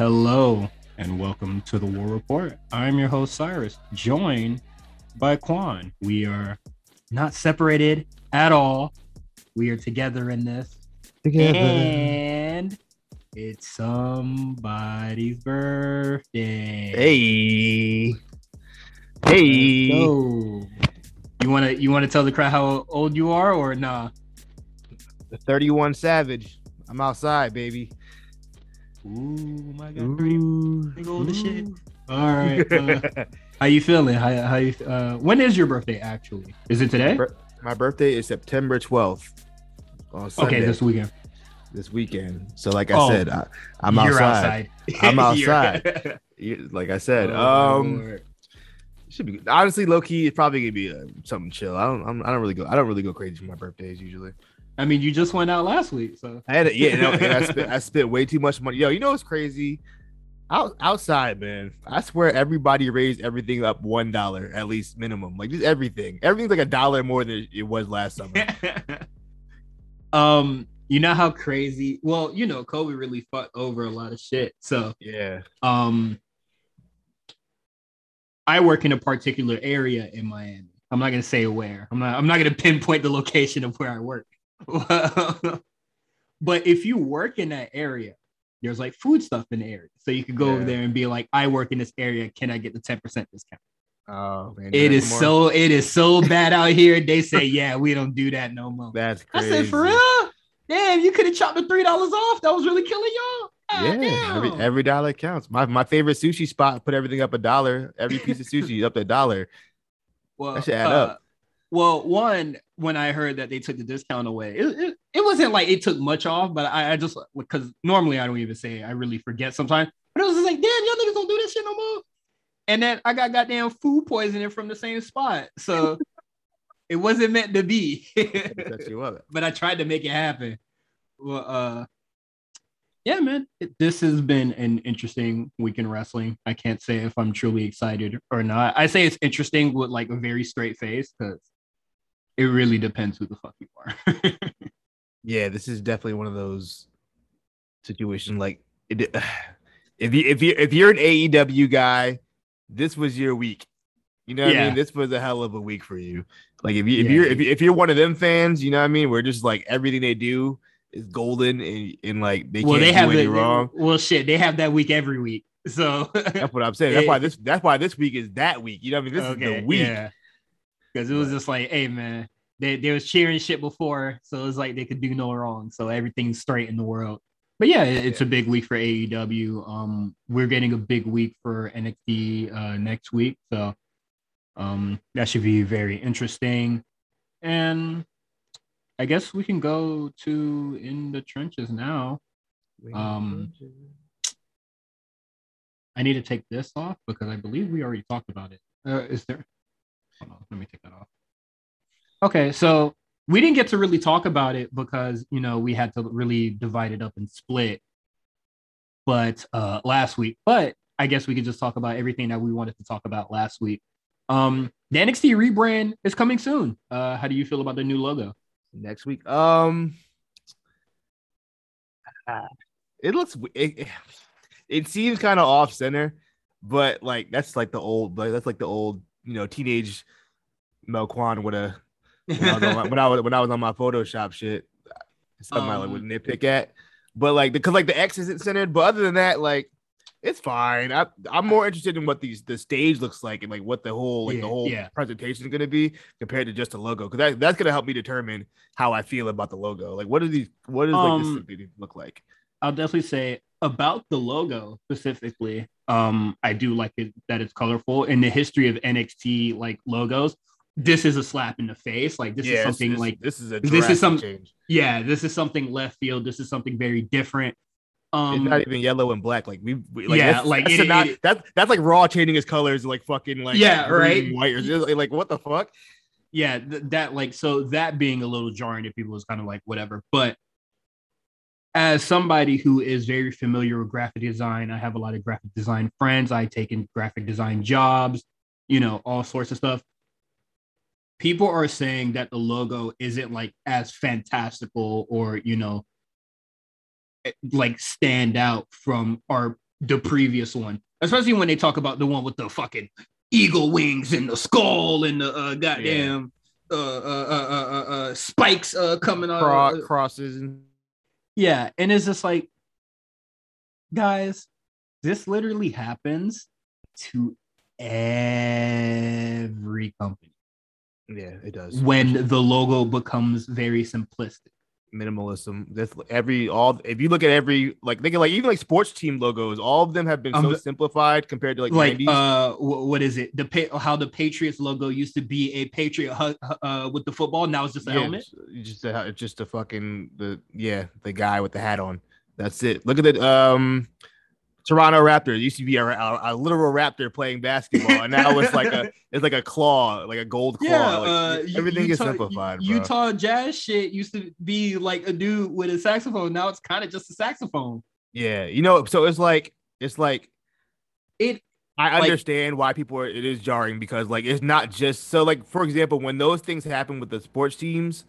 Hello and welcome to the War Report. I'm your host Cyrus, joined by Quan. We are not separated at all. We are together in this. Together. And it's somebody's birthday. Hey. So, you wanna tell the crowd how old you are or nah? The 31 Savage. I'm outside, baby. Ooh, my God, pretty old as shit. All right. How you feeling? How you, when is your birthday, actually? Is it today? My birthday is September 12th. On Sunday. Okay, this weekend. So, like I said, I'm outside. I'm outside. Like I said, should be good. Honestly, low key, it's probably gonna be something chill. I don't really go crazy for my birthdays usually. I mean, you just went out last week, so I spent way too much money. Yo, you know what's crazy? Outside, man. I swear everybody raised everything up $1 at least minimum. Like just everything. Everything's like $1 more than it was last summer. You know how crazy? Well, you know, COVID really fucked over a lot of shit. So yeah. I work in a particular area in Miami. I'm not gonna say where. I'm not gonna pinpoint the location of where I work. But if you work in that area, there's like food stuff in the area, so you could go over there and be like, I work in this area, can I get the 10% discount? Oh man, it is so bad out here. They say, yeah, we don't do that no more. That's crazy. I said, for real? Damn, you could have chopped the $3 off. That was really killing y'all. Yeah, every dollar counts. My favorite sushi spot put everything up $1. Every piece of sushi up $1. Well, that should add up. Well, one, when I heard that they took the discount away, it wasn't like it took much off, but I just, because normally I don't even say it, I really forget sometimes. But it was just like, damn, y'all niggas don't do this shit no more. And then I got goddamn food poisoning from the same spot. So it wasn't meant to be. But I tried to make it happen. Well, yeah, man, this has been an interesting week in wrestling. I can't say if I'm truly excited or not. I say it's interesting with like a very straight face because it really depends who the fuck you are. Yeah, this is definitely one of those situations. Like, if you're an AEW guy, this was your week. You know what I mean? This was a hell of a week for you. Like, if you're one of them fans, you know what I mean? Where just like everything they do is golden and like they can't do anything wrong. Well, shit, they have that week every week. So that's what I'm saying. That's why this week is that week. You know what I mean? This is the week. Yeah. Because it was just like, hey, man, they was cheering shit before. So it was like they could do no wrong. So everything's straight in the world. But yeah, it's a big week for AEW. We're getting a big week for NXT next week. So that should be very interesting. And I guess we can go to In the Trenches now. I need to take this off because I believe we already talked about it. Is there... Hold on, let me take that off. Okay, so we didn't get to really talk about it because, you know, we had to really divide it up and split last week. But I guess we could just talk about everything that we wanted to talk about last week. The NXT rebrand is coming soon. How do you feel about the new logo? Next week? It looks... It seems kind of off-center, but, like, that's like the old... You know, teenage Mel Quan when I was on my Photoshop shit, something I would nitpick at, but like because like the X isn't centered. But other than that, like it's fine. I'm more interested in what the stage looks like and like what the whole presentation is gonna be compared to just the logo, because that's gonna help me determine how I feel about the logo. Like what does this look like? I'll definitely say about the logo specifically. I do like it that it's colorful. In the history of NXT like logos, this is a slap in the face. Like this is something Yeah, this is something left field. This is something very different. It's not even yellow and black. Like that's like Raw changing his colors like fucking like green, white or just, like what the fuck? Yeah, that like so that being a little jarring to people is kind of like whatever, but. As somebody who is very familiar with graphic design, I have a lot of graphic design friends. I've taken graphic design jobs, you know, all sorts of stuff. People are saying that the logo isn't like as fantastical or, you know, like stand out from our the previous one, especially when they talk about the one with the fucking eagle wings and the skull and the goddamn spikes coming on crosses. And yeah, and it's just like, guys, this literally happens to every company. Yeah, it does. When the logo becomes very simplistic, minimalism. That's if you look at every even sports team logos, all of them have been so simplified compared to like 90s. What is it? How the Patriots logo used to be a Patriot with the football. Now it's just a helmet. Just a fucking the guy with the hat on. That's it. Look at it. Toronto Raptors. It used to be a literal raptor playing basketball, and now it's like a claw, like a gold claw. Yeah, everything is simplified. Utah Jazz shit used to be like a dude with a saxophone. Now it's kind of just a saxophone. Yeah, so it's like I understand why it is jarring, because it's not just so. Like, for example, when those things happen with the sports teams,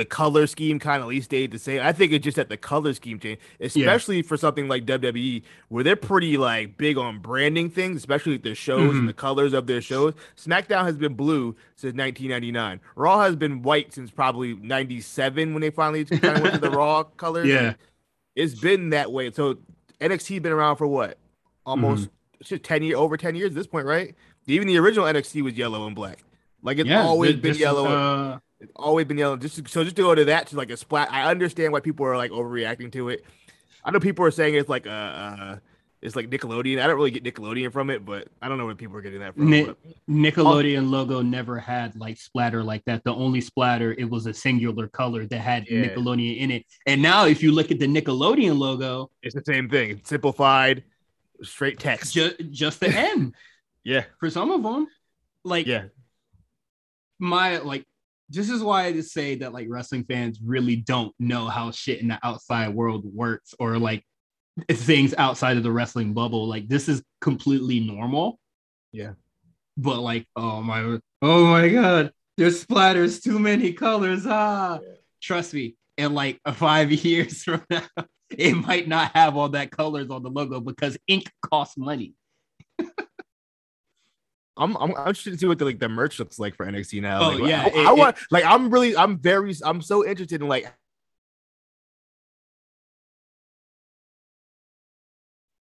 the color scheme kind of at least stayed the same. I think it's just that the color scheme changed, especially for something like WWE, where they're pretty big on branding things, especially with their shows and the colors of their shows. SmackDown has been blue since 1999. Raw has been white since probably 97 when they finally kind of went to the Raw colors. Yeah, it's been that way. So NXT been around for what? Almost 10 years at this point, right? Even the original NXT was yellow and black. It's always been yellow. Just to go to that, to a splat. I understand why people are overreacting to it. I know people are saying it's it's like Nickelodeon. I don't really get Nickelodeon from it, but I don't know where people are getting that from. Nickelodeon logo never had splatter like that. The only splatter, it was a singular color that had Nickelodeon in it. And now, if you look at the Nickelodeon logo, it's the same thing. It's simplified, straight text. Just the N. Yeah. For some of them, this is why I just say that wrestling fans really don't know how shit in the outside world works, or things outside of the wrestling bubble. This is completely normal. Yeah. But oh my God, there's splatters, too many colors. Trust me. In 5 years from now, it might not have all that colors on the logo, because ink costs money. I'm interested to see what the merch looks like for NXT now. Oh, yeah. I'm so interested in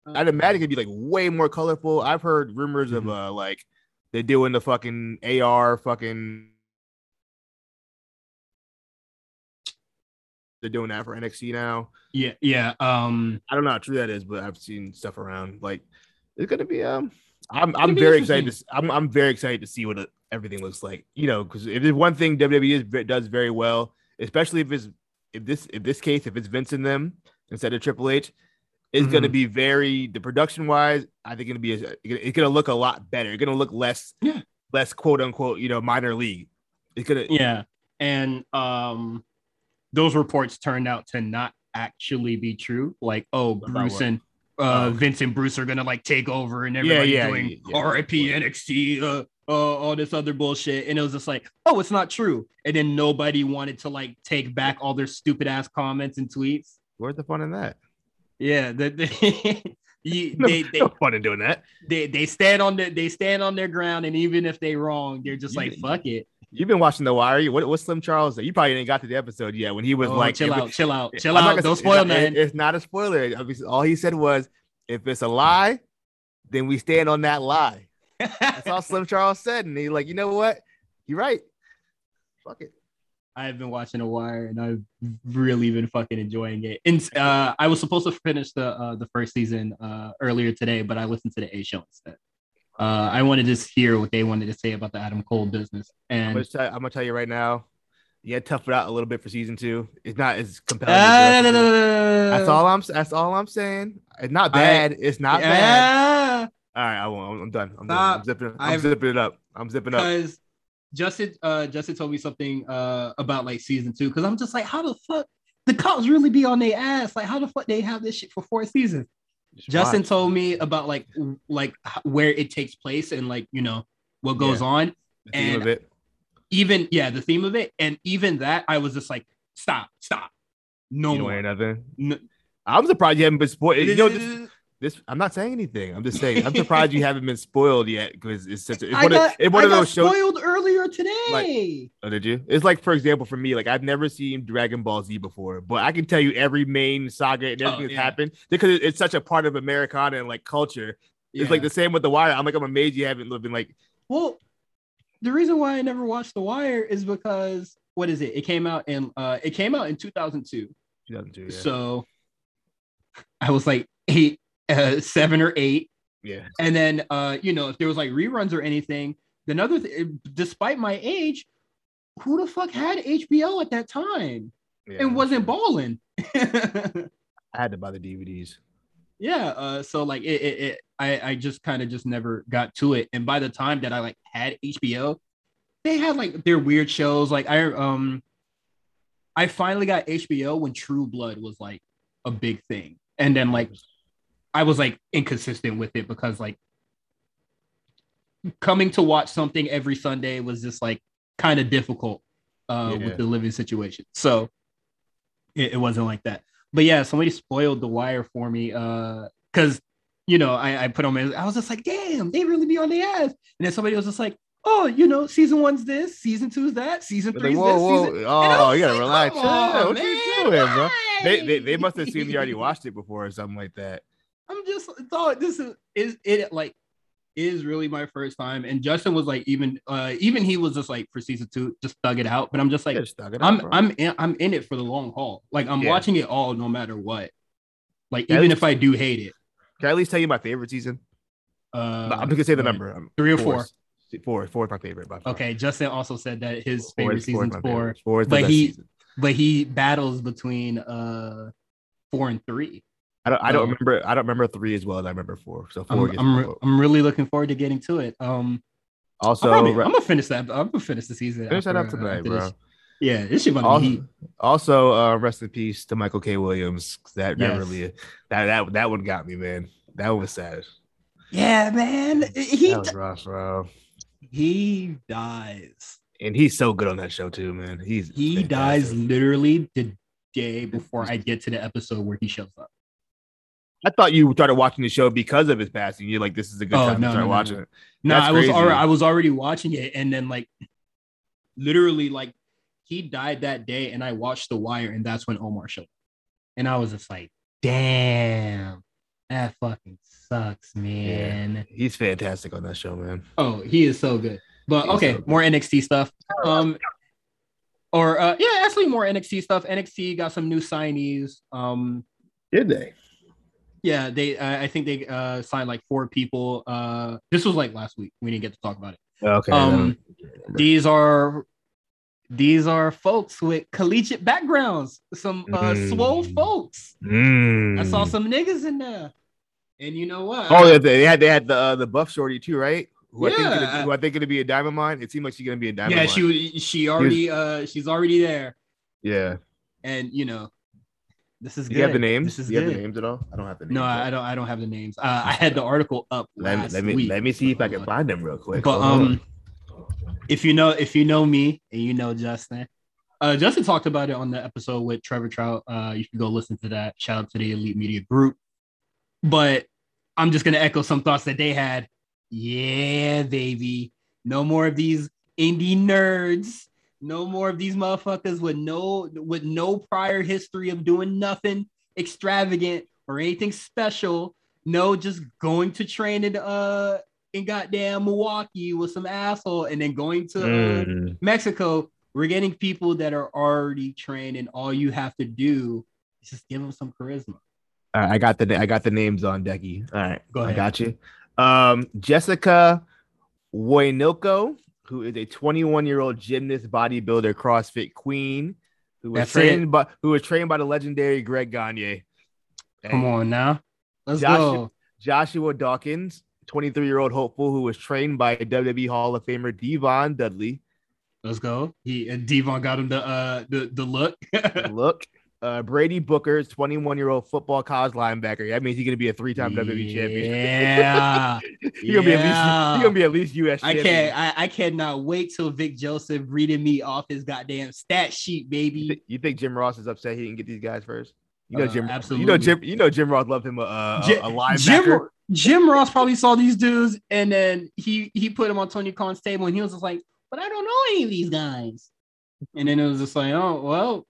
I'd imagine it'd be way more colorful. I've heard rumors of they're doing the fucking AR fucking. They're doing that for NXT now. Yeah. I don't know how true that is, but I've seen stuff around. It's gonna be I'm very excited to I'm very excited to see what everything looks like. Because if there's one thing WWE does very well, especially if it's Vince and them instead of Triple H, it's going to be the production wise. I think it's going to look a lot better. It's going to look less quote unquote minor league. It's going to and those reports turned out to not actually be true. Vince and Bruce are gonna take over, and everybody doing RIP NXT, all this other bullshit, and it was just it's not true, and then nobody wanted to take back all their stupid ass comments and tweets. Where's the fun in that? Yeah, no fun in doing that. They stand on their ground, and even if they're wrong, they're just fuck it. You've been watching The Wire. What's Slim Charles? You probably didn't got to the episode yet when he was chill out. Don't spoil nothing. It's not a spoiler. All he said was, if it's a lie, then we stand on that lie. That's all Slim Charles said. And he's you know what? You're right. Fuck it. I've been watching The Wire, and I've really been fucking enjoying it. And I was supposed to finish the first season earlier today, but I listened to the A Show instead. I wanted to just hear what they wanted to say about the Adam Cole business. And I'm going to tell you right now, you had to tough it out a little bit for season two. It's not as compelling. That's all I'm saying. It's not bad. It's not bad. All right, I won't. I'm done. I'm zipping it up. I'm zipping up. Because Justin told me something about season two. Because I'm just how the fuck? The cops really be on their ass. How the fuck they have this shit for 4 seasons? Justin told me about where it takes place and what goes on, and even the theme of it, and even that I was just stop, no more, nothing. No, I'm surprised you haven't been spoiled. You know, this I'm not saying anything. I'm just saying I'm surprised you haven't been spoiled yet because it's such. I got spoiled earlier today. Like, oh, did you? It's like, for example, for me, like I've never seen Dragon Ball Z before, but I can tell you every main saga and everything that's happened because it's such a part of Americana and like culture. It's like the same with The Wire. I'm amazed you haven't been like. Well, the reason why I never watched The Wire is because what is it? It came out in 2002. 2002. Yeah. So I was like 7 or 8. Yeah. And then if there was like reruns or anything, then despite my age, who the fuck had HBO at that time and wasn't balling? I had to buy the DVDs. Yeah. I just kind of just never got to it. And by the time that I like had HBO, they had like their weird shows. Like I finally got HBO when True Blood was like a big thing. And then like I was like inconsistent with it because like coming to watch something every Sunday was just like kind of difficult with the living situation. So it wasn't like that. But yeah, somebody spoiled The Wire for me because, I put on my, I was just like, damn, they really be on the ass. And then somebody was just like, oh, season 1's this, season 2's that, season 3's like, whoa, this. Oh, you gotta relax. What are you doing, bro? They must have seen you already watched it before or something like that. I'm just this is really my first time. And Justin was like, even he was just like for season 2, just thug it out. But I'm just like, I'm in it for the long haul. Like I'm watching it all, no matter what. Like even if I do hate it, can I at least tell you my favorite season? I'm just gonna say the number 3 or 4. 4 is my favorite. By far. Okay, Justin also said that his favorite season's 4. 4 is the best season. But he battles between 4 and 3. I don't remember 3 as well as I remember 4. So 4. I'm really looking forward to getting to it. Also, I'm gonna finish that. I'm gonna finish the season. Finish that up tonight, bro. Yeah, this shit gonna be heat. Also, rest in peace to Michael K. Williams. That one got me, man. That one was sad. Yeah, man. That was rough, bro. He dies, and he's so good on that show too, man. He dies literally the day before I get to the episode where he shows up. I thought you started watching the show because of his passing. You're like, this is a good time to start watching it. No, I was already watching it. And then like literally like he died that day and I watched The Wire and that's when Omar showed up. And I was just like, damn, that fucking sucks, man. Yeah, he's fantastic on that show, man. Oh, he is so good. But okay, more NXT stuff. Actually more NXT stuff. NXT got some new signees. Did they? Yeah, I think they signed like 4 people. This was like last week. We didn't get to talk about it. Okay. These are folks with collegiate backgrounds. Some swole folks. Mm. I saw some niggas in there, and you know what? Oh, they had the buff shorty too, right? I think it'd be a Diamond Mine. It seemed like she's gonna be a Diamond Mine. Yeah, she's already there. Yeah, and this is good. Do you have the names? Do you have the names at all? I don't have the names. No, I don't have the names. I had the article up last week. Let me see if I can find them real quick. But if you know me and you know Justin, Justin talked about it on the episode with Trevor Trout. You can go listen to that. Shout out to the Elite Media Group. But I'm just gonna echo some thoughts that they had. Yeah, baby. No more of these indie nerds. No more of these motherfuckers with no prior history of doing nothing extravagant or anything special. No, just going to train in goddamn Milwaukee with some asshole and then going to Mexico. We're getting people that are already trained, and all you have to do is just give them some charisma. All right, I got the names on Decky. All right, go ahead. I got you. Jessica Woinoko, who is a 21-year-old gymnast, bodybuilder, CrossFit queen, who was trained by the legendary Greg Gagne. Dang. Come on now, let's go. Joshua Dawkins, 23-year-old hopeful, who was trained by WWE Hall of Famer Devon Dudley. Let's go. Devon got him the look. The look. Brady Booker, 21-year-old football college linebacker. That means he's gonna be a 3-time WWE champion. Yeah, he's gonna be at least US champion. I cannot wait till Vic Joseph reading me off his goddamn stat sheet, baby. You think Jim Ross is upset he didn't get these guys first? You know Jim. Absolutely. You know Jim Ross loved him a linebacker. Jim Ross probably saw these dudes, and then he put him on Tony Khan's table, and he was just like, "But I don't know any of these guys." And then it was just like, "Oh well."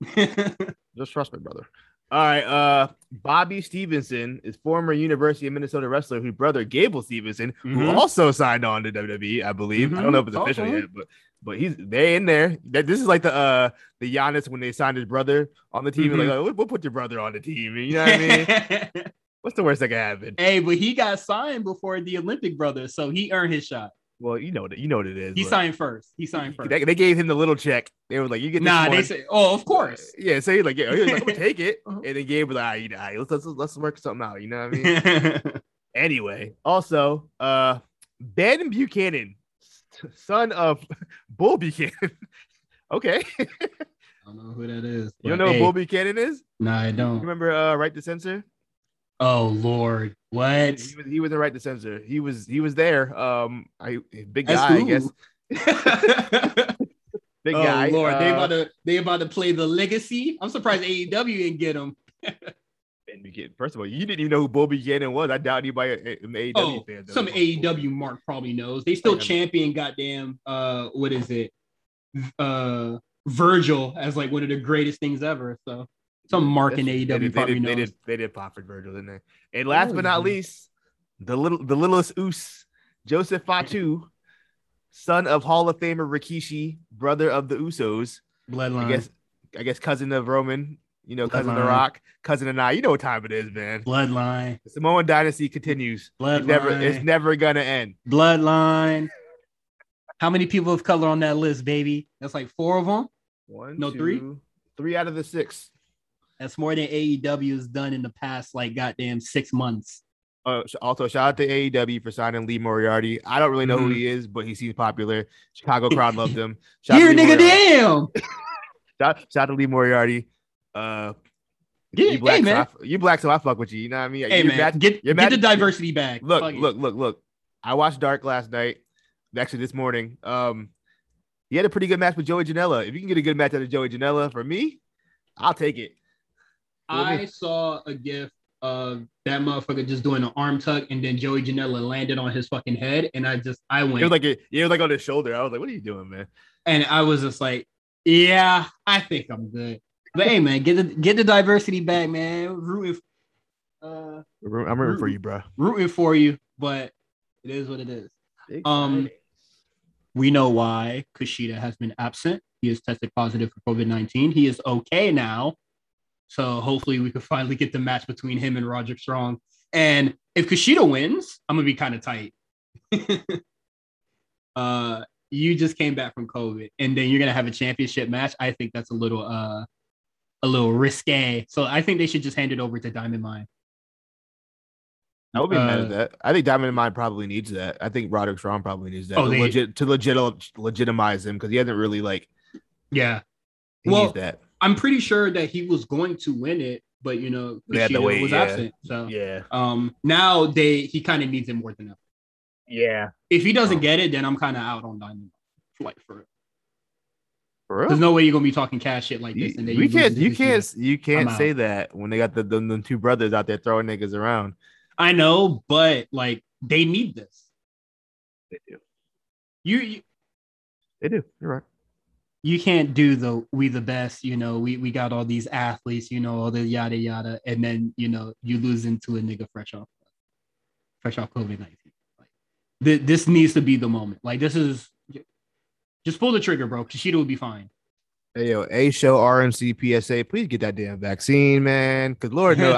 Just trust me, brother. All right. Bobby Stevenson is former University of Minnesota wrestler whose brother Gable Stevenson, mm-hmm. who also signed on to WWE, I believe. Mm-hmm. I don't know if it's official yet, but they're in there. This is like the Giannis when they signed his brother on the team. Mm-hmm. Like, we'll put your brother on the team. You know what I mean? What's the worst that can happen? Hey, but he got signed before the Olympic brother, so he earned his shot. Well, you know what it is. He signed first. They gave him the little check. They were like, "You get this one." They say, "Oh, of course." Yeah, so he was like, "I'm gonna take it," and then Gabe was like, "All right, let's work something out." You know what I mean? Anyway, also, Ben Buchanan, son of Bull Buchanan. Okay. I don't know who that is. You don't know who Bull Buchanan is? No, I don't. You remember Right to Censor? Oh Lord, what? He was in Right to Censor. He was there. Big guy, I guess. Big guy. Oh Lord, they about to play the legacy. I'm surprised AEW didn't get him. First of all, you didn't even know who Bull Buchanan was. I doubt anybody in the AEW fan. Some AEW mark probably knows. They still champion. Goddamn, what is it? Virgil as like one of the greatest things ever. So. Some mark in AEW probably knows. They did pop for Virgil, didn't they? And last but not least, the littlest Oos, Joseph Fatu, son of Hall of Famer Rikishi, brother of the Usos. Bloodline. I guess cousin of Roman, you know, cousin of The Rock, cousin of Nye. You know what time it is, man. Bloodline. The Samoan dynasty continues. Bloodline. It's never going to end. Bloodline. How many people of color on that list, baby? That's like four of them? Three? Three out of the six. That's more than AEW has done in the past, like, goddamn 6 months. Also, shout out to AEW for signing Lee Moriarty. I don't really know who he is, but he seems popular. Chicago crowd loved him. Here, nigga, damn! shout out to Lee Moriarty. You black, so I fuck with you. You know what I mean? Hey, man, get the diversity back. Look. I watched Dark last night. Actually, this morning. He had a pretty good match with Joey Janela. If you can get a good match out of Joey Janela, for me, I'll take it. I saw a gif of that motherfucker just doing an arm tuck, and then Joey Janela landed on his fucking head, and I went. It was like on his shoulder. I was like, "What are you doing, man?" And I was just like, "Yeah, I think I'm good." But hey, man, get the diversity back, man. I'm rooting for you, bro. Rooting for you, but it is what it is. Exactly. We know why Kushida has been absent. He has tested positive for COVID-19. He is okay now. So hopefully we can finally get the match between him and Roderick Strong. And if Kushida wins, I'm going to be kind of tight. You just came back from COVID, and then you're going to have a championship match. I think that's a little risque. So I think they should just hand it over to Diamond Mine. I would be mad at that. I think Diamond Mine probably needs that. I think Roderick Strong probably needs that to legitimize him because he hasn't really like. Yeah. He needs that. I'm pretty sure that he was going to win it, but you know, Kushida was absent. So now he kind of needs it more than ever. Yeah. If he doesn't get it, then I'm kind of out on Diamond Mine for it. For real? There's no way you're gonna be talking cash shit like this. You can't say that when they got the two brothers out there throwing niggas around. I know, but like they need this. They do. They do. You're right. You can't do we the best, you know, we got all these athletes, you know, all the yada yada, and then, you know, you lose into a nigga fresh off COVID-19. Like, this needs to be the moment. Like, this is, just pull the trigger, bro. Kushida will be fine. Hey, yo, A-Show, RMC, PSA, please get that damn vaccine, man. Because Lord knows,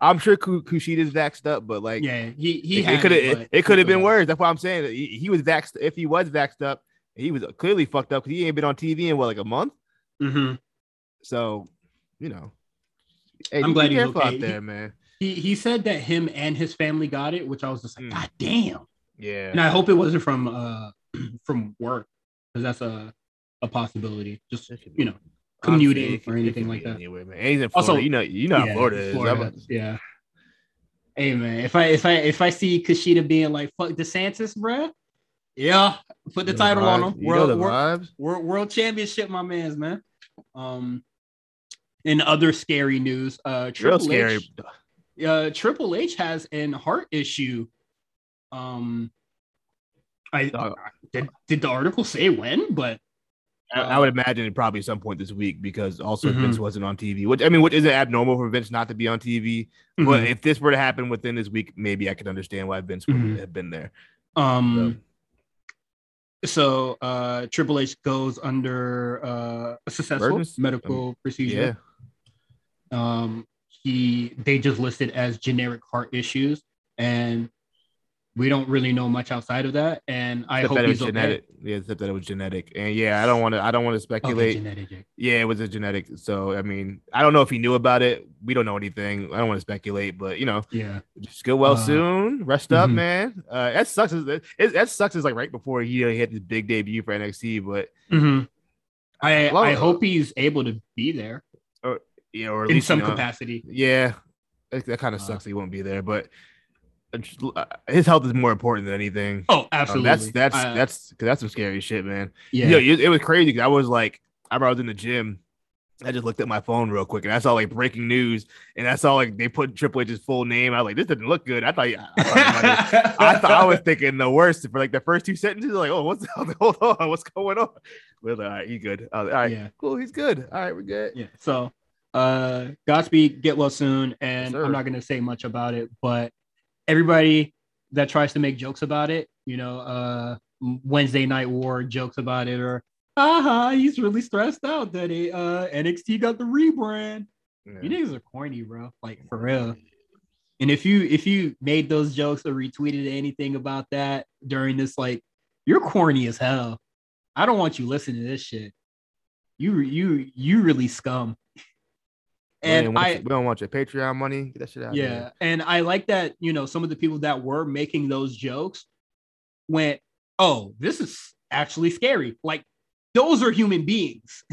I'm sure Kushida's vaxxed up, but like, yeah, it could have been worse. That's why I'm saying that he was vaxxed. If he was vaxxed up, he was clearly fucked up because he ain't been on TV in like a month. Mm-hmm. So, you know, hey, I'm glad he's okay. There, man. He said that him and his family got it, which I was just like, God damn. Yeah. And I hope it wasn't from work because that's a possibility. Just you know, commuting or anything like that. Anyway, man. He's in Florida. Also, you know how Florida is. Yeah. Hey, man. If I see Kushida being like, "Fuck DeSantis, bruh." Yeah, put the title on him. World Championship, my man's man. In other scary news, Triple H has an heart issue. Did the article say when? But I would imagine it probably some point this week, because also Vince wasn't on TV. Which is abnormal for Vince not to be on TV. Mm-hmm. But if this were to happen within this week, maybe I could understand why Vince wouldn't have been there. So Triple H goes under a successful medical procedure. Yeah. They just listed as generic heart issues, and we don't really know much outside of that. And I hope he's okay. Yeah, except that it was genetic. And yeah, I don't want to speculate. Okay, yeah, it was a genetic. So I mean, I don't know if he knew about it. We don't know anything. I don't want to speculate, but just get well soon. Rest up, man. That sucks. That sucks. Is like right before he had his big debut for NXT. But I hope he's able to be there, or at least in some capacity. Yeah, that kind of sucks. That he won't be there, but his health is more important than anything. Oh, absolutely. That's some scary shit, man. Yeah, it was crazy. Cause I was in the gym. I just looked at my phone real quick, and I saw breaking news, and I saw they put Triple H's full name. I was this doesn't look good. I was thinking the worst for the first two sentences. Hold on, what's going on? Well, all right, he's good. All right, cool, he's good. All right, we're good. Yeah. So, Godspeed, get well soon, and I'm not gonna say much about it, but everybody that tries to make jokes about it, Wednesday Night War jokes about it, or he's really stressed out that NXT got the rebrand. Yeah. You niggas are corny, bro. For real. And if you made those jokes or retweeted anything about that during this, you're corny as hell. I don't want you listening to this shit. You really scum. And we don't want your Patreon money. Get that shit out. Yeah, and I like that. Some of the people that were making those jokes went, "Oh, this is actually scary." Those are human beings.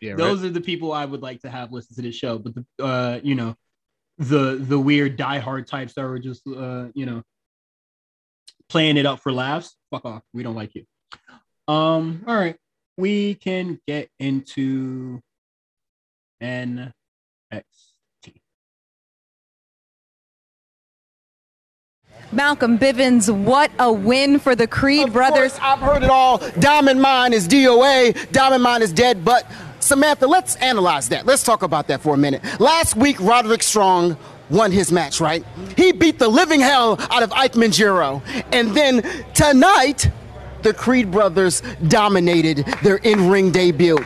Yeah, those are the people I would like to have listen to this show. But the weird diehard types that were just playing it up for laughs. Fuck off. We don't like you. All right, we can get into NXT. Malcolm Bivens, what a win for the Creed brothers. Course, I've heard it all. Diamond Mine is DOA. Diamond Mine is dead. But Samantha, let's analyze that. Let's talk about that for a minute. Last week, Roderick Strong won his match, right? He beat the living hell out of Ike Manjiro. And then tonight, the Creed brothers dominated their in-ring debut.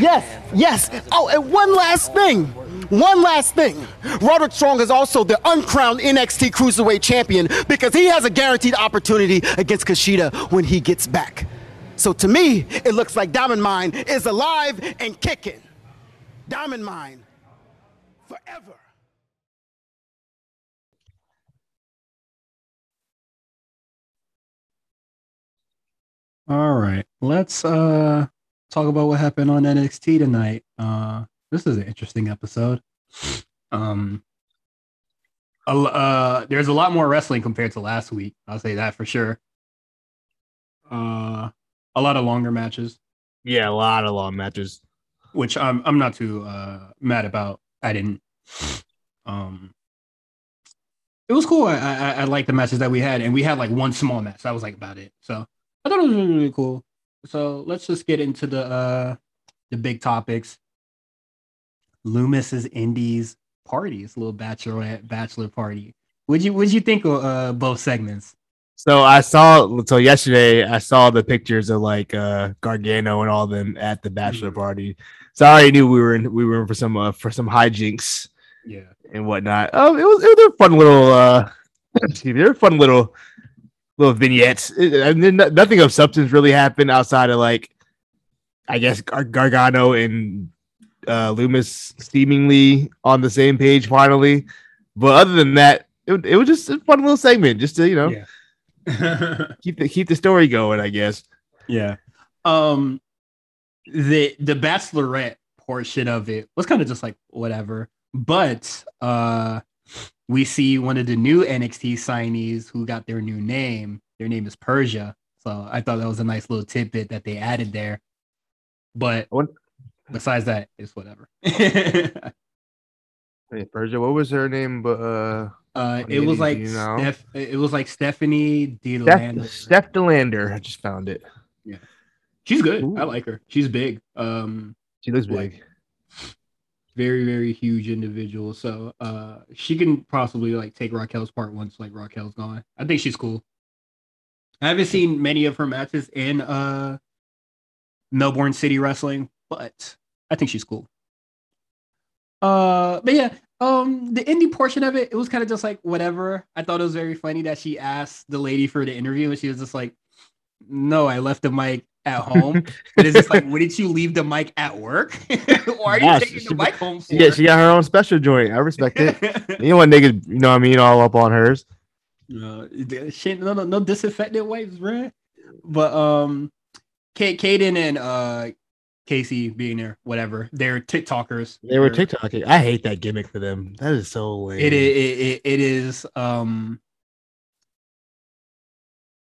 Yes. Oh, and one last thing. Roderick Strong is also the uncrowned NXT Cruiserweight Champion, because he has a guaranteed opportunity against Kushida when he gets back. So to me, it looks like Diamond Mine is alive and kicking. Diamond Mine forever. All right, let's talk about what happened on NXT tonight. This is an interesting episode. There's a lot more wrestling compared to last week. I'll say that for sure. A lot of longer matches. Yeah, a lot of long matches, which I'm not too mad about. I didn't. It was cool. I liked the matches that we had, and we had one small match. That was about it. So I thought it was really, really cool. So let's just get into the big topics. Loomis's Indies party, his little bachelor party. Would you think of both segments? So yesterday I saw the pictures of Gargano and all of them at the bachelor party. So I already knew we were in for some hijinks, and whatnot. It was a fun little little vignettes. Nothing of substance really happened outside of I guess Gargano and Loomis seemingly on the same page finally. But other than that, it was just a fun little segment, just to keep the story going, I guess. Yeah. The bachelorette portion of it was kind of just whatever, but we see one of the new NXT signees who got their new name. Their name is Persia. So I thought that was a nice little tidbit that they added there. But Besides that, it's whatever. Hey, Virgil, what was her name? But it was like it was like Stephanie DeLander. Steph DeLander, I just found it. Yeah, she's good. Ooh. I like her. She's big. She looks big. Very, very huge individual. So she can possibly like take Raquel's part once like Raquel's gone. I think she's cool. I haven't seen many of her matches in Melbourne City Wrestling, but I think she's cool. But yeah, the indie portion of it was kind of just like whatever. I thought it was very funny that she asked the lady for the interview and she was just like, no, I left the mic at home. But it's just like, what, did you leave the mic at work? Why are you taking the mic home for? Yeah, she got her own special joint. I respect it. You know what, niggas, you know what I mean, all up on hers. No disinfectant wipes, right? But Kaden and Casey being there, whatever. They're TikTokers. They were TikToking. I hate that gimmick for them. That is so lame. It is.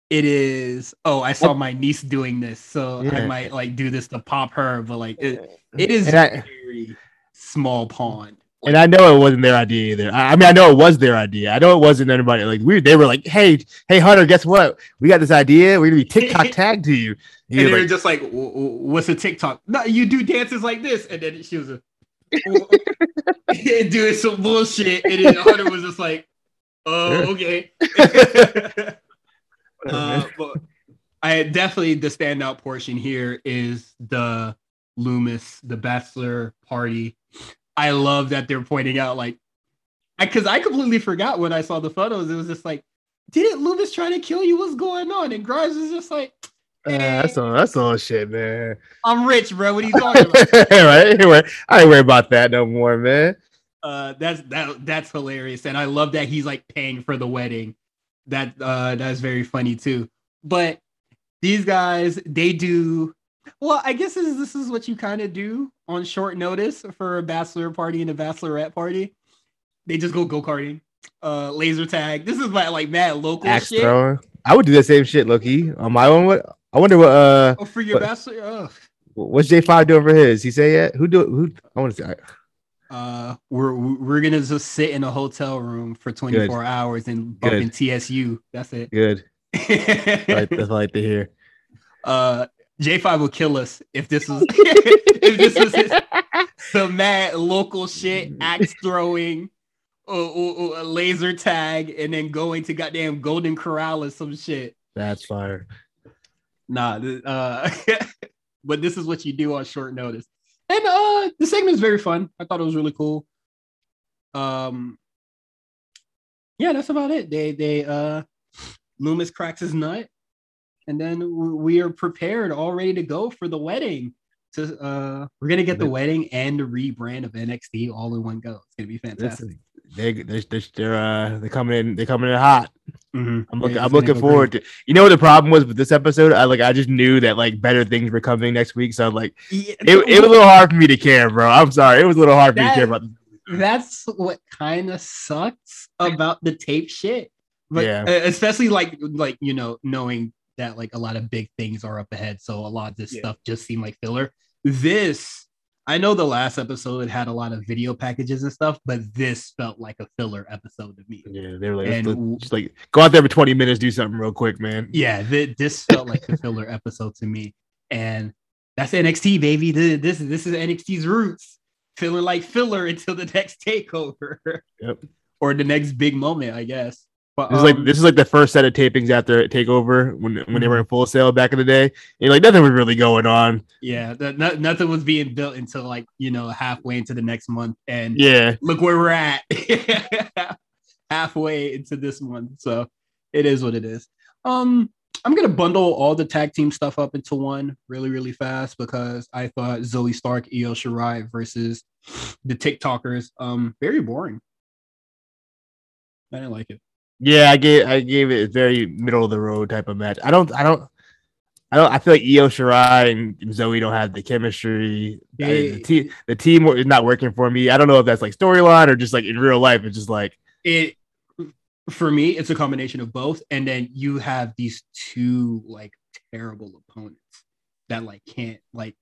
It is. Oh, I saw my niece doing this, so yeah. I might like do this to pop her. But like, it is very small pond. And I know it wasn't their idea either. I mean, I know it was their idea. I know it wasn't anybody like weird. They were like, hey, Hunter, guess what? We got this idea. We're gonna be TikTok tagged to you. And they were just like, what's a TikTok? No, you do dances like this. And then she was doing some bullshit. And then Hunter was just like, oh, okay. But I definitely, the standout portion here is the Loomis, the bachelor party. I love that they're pointing out, like, because I completely forgot when I saw the photos. It was just like, didn't Loomis try to kill you? What's going on? And Grimes was just like, hey, that's all shit, man. I'm rich, bro. What are you talking about? Right? Anyway, I ain't worried about that no more, man. That's hilarious, and I love that he's like paying for the wedding. That's very funny too. But these guys, they do. Well, I guess this is what you kind of do on short notice for a bachelor party and a bachelorette party. They just go karting, laser tag. This is my like mad local axe shit. Thrower. I would do that same shit, Loki. On my own, I wonder what. For your bachelor, what's J5 doing for his? He say yet? Who? I want to say. We're gonna just sit in a hotel room for 24 Good. Hours and bump in TSU. That's it. Good. That's what I like to hear. J5 will kill us if this is some mad local shit, axe throwing, or a laser tag, and then going to goddamn Golden Corral or some shit. That's fire. Nah, but this is what you do on short notice. And the segment is very fun. I thought it was really cool. Yeah, that's about it. They Loomis cracks his nut. And then we are prepared, all ready to go for the wedding. So, we're going to get the wedding and the rebrand of NXT all in one go. It's going to be fantastic. Listen, they're coming in hot. Mm-hmm. I'm looking forward to. You know what the problem was with this episode? I just knew that like better things were coming next week. So it was a little hard for me to care, bro. I'm sorry. It was a little hard for me to care about. That's what kind of sucks about the tape shit. But yeah. Especially like you know, knowing that like a lot of big things are up ahead. So a lot of this stuff just seemed like filler. I know the last episode had a lot of video packages and stuff, but this felt like a filler episode to me. Yeah, they were like, just like go out there for 20 minutes, do something real quick, man. Yeah, this felt like a filler episode to me. And that's NXT, baby. This is NXT's roots. Feeling like filler until the next takeover. Yep. Or the next big moment, I guess. But, this is like the first set of tapings after Takeover when they were in Full Sail back in the day. And like nothing was really going on. Yeah, nothing was being built until like you know halfway into the next month. And yeah, look where we're at, halfway into this month. So it is what it is. I'm gonna bundle all the tag team stuff up into one really really fast because I thought Zoey Stark, Io Shirai versus the TikTokers very boring. I didn't like it. Yeah, I gave it a very middle of the road type of match. I don't. I feel like Io Shirai and Zoe don't have the chemistry. The team is not working for me. I don't know if that's like storyline or just like in real life. It's just like it. For me, it's a combination of both. And then you have these two like terrible opponents that like can't like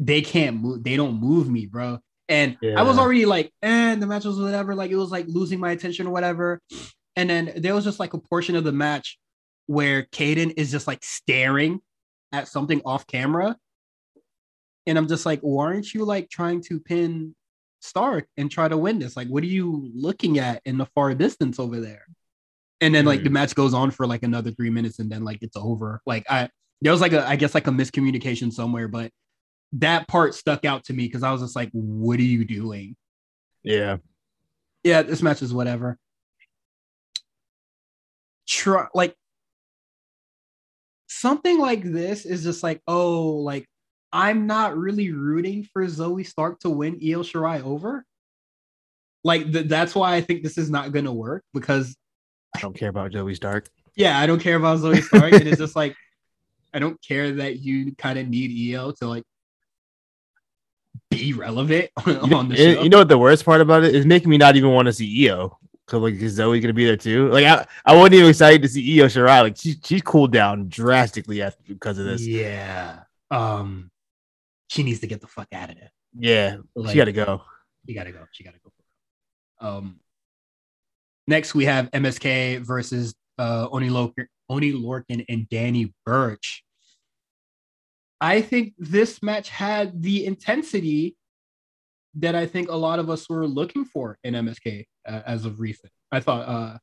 they can't move. They don't move me, bro. And I was already like, the match was whatever. Like, it was like losing my attention or whatever. And then there was just like a portion of the match where Kaden is just like staring at something off camera. And I'm just like, well, aren't you like trying to pin Stark and try to win this? Like, what are you looking at in the far distance over there? And then like the match goes on for like another 3 minutes, and then like it's over. Like there was like a miscommunication somewhere, but that part stuck out to me because I was just like, what are you doing? Yeah, this match is whatever. Something like this is just like, oh, like I'm not really rooting for Zoey Stark to win Io Shirai over. Like that's why I think this is not going to work, because I don't care about Zoey Stark. Yeah, I don't care about Zoey Stark. And it's just like, I don't care that you kind of need Io to like be relevant on the show. You know what the worst part about it is? Making me not even want to see Io. Because like, is Zoe gonna be there too? Like I wasn't even excited to see Io Shirai. Like she cooled down drastically because of this. Yeah. She needs to get the fuck out of there. Yeah, like, she gotta go. Next we have MSK versus Oni Lorcan and Danny Burch. I think this match had the intensity that I think a lot of us were looking for in MSK as of recent. I thought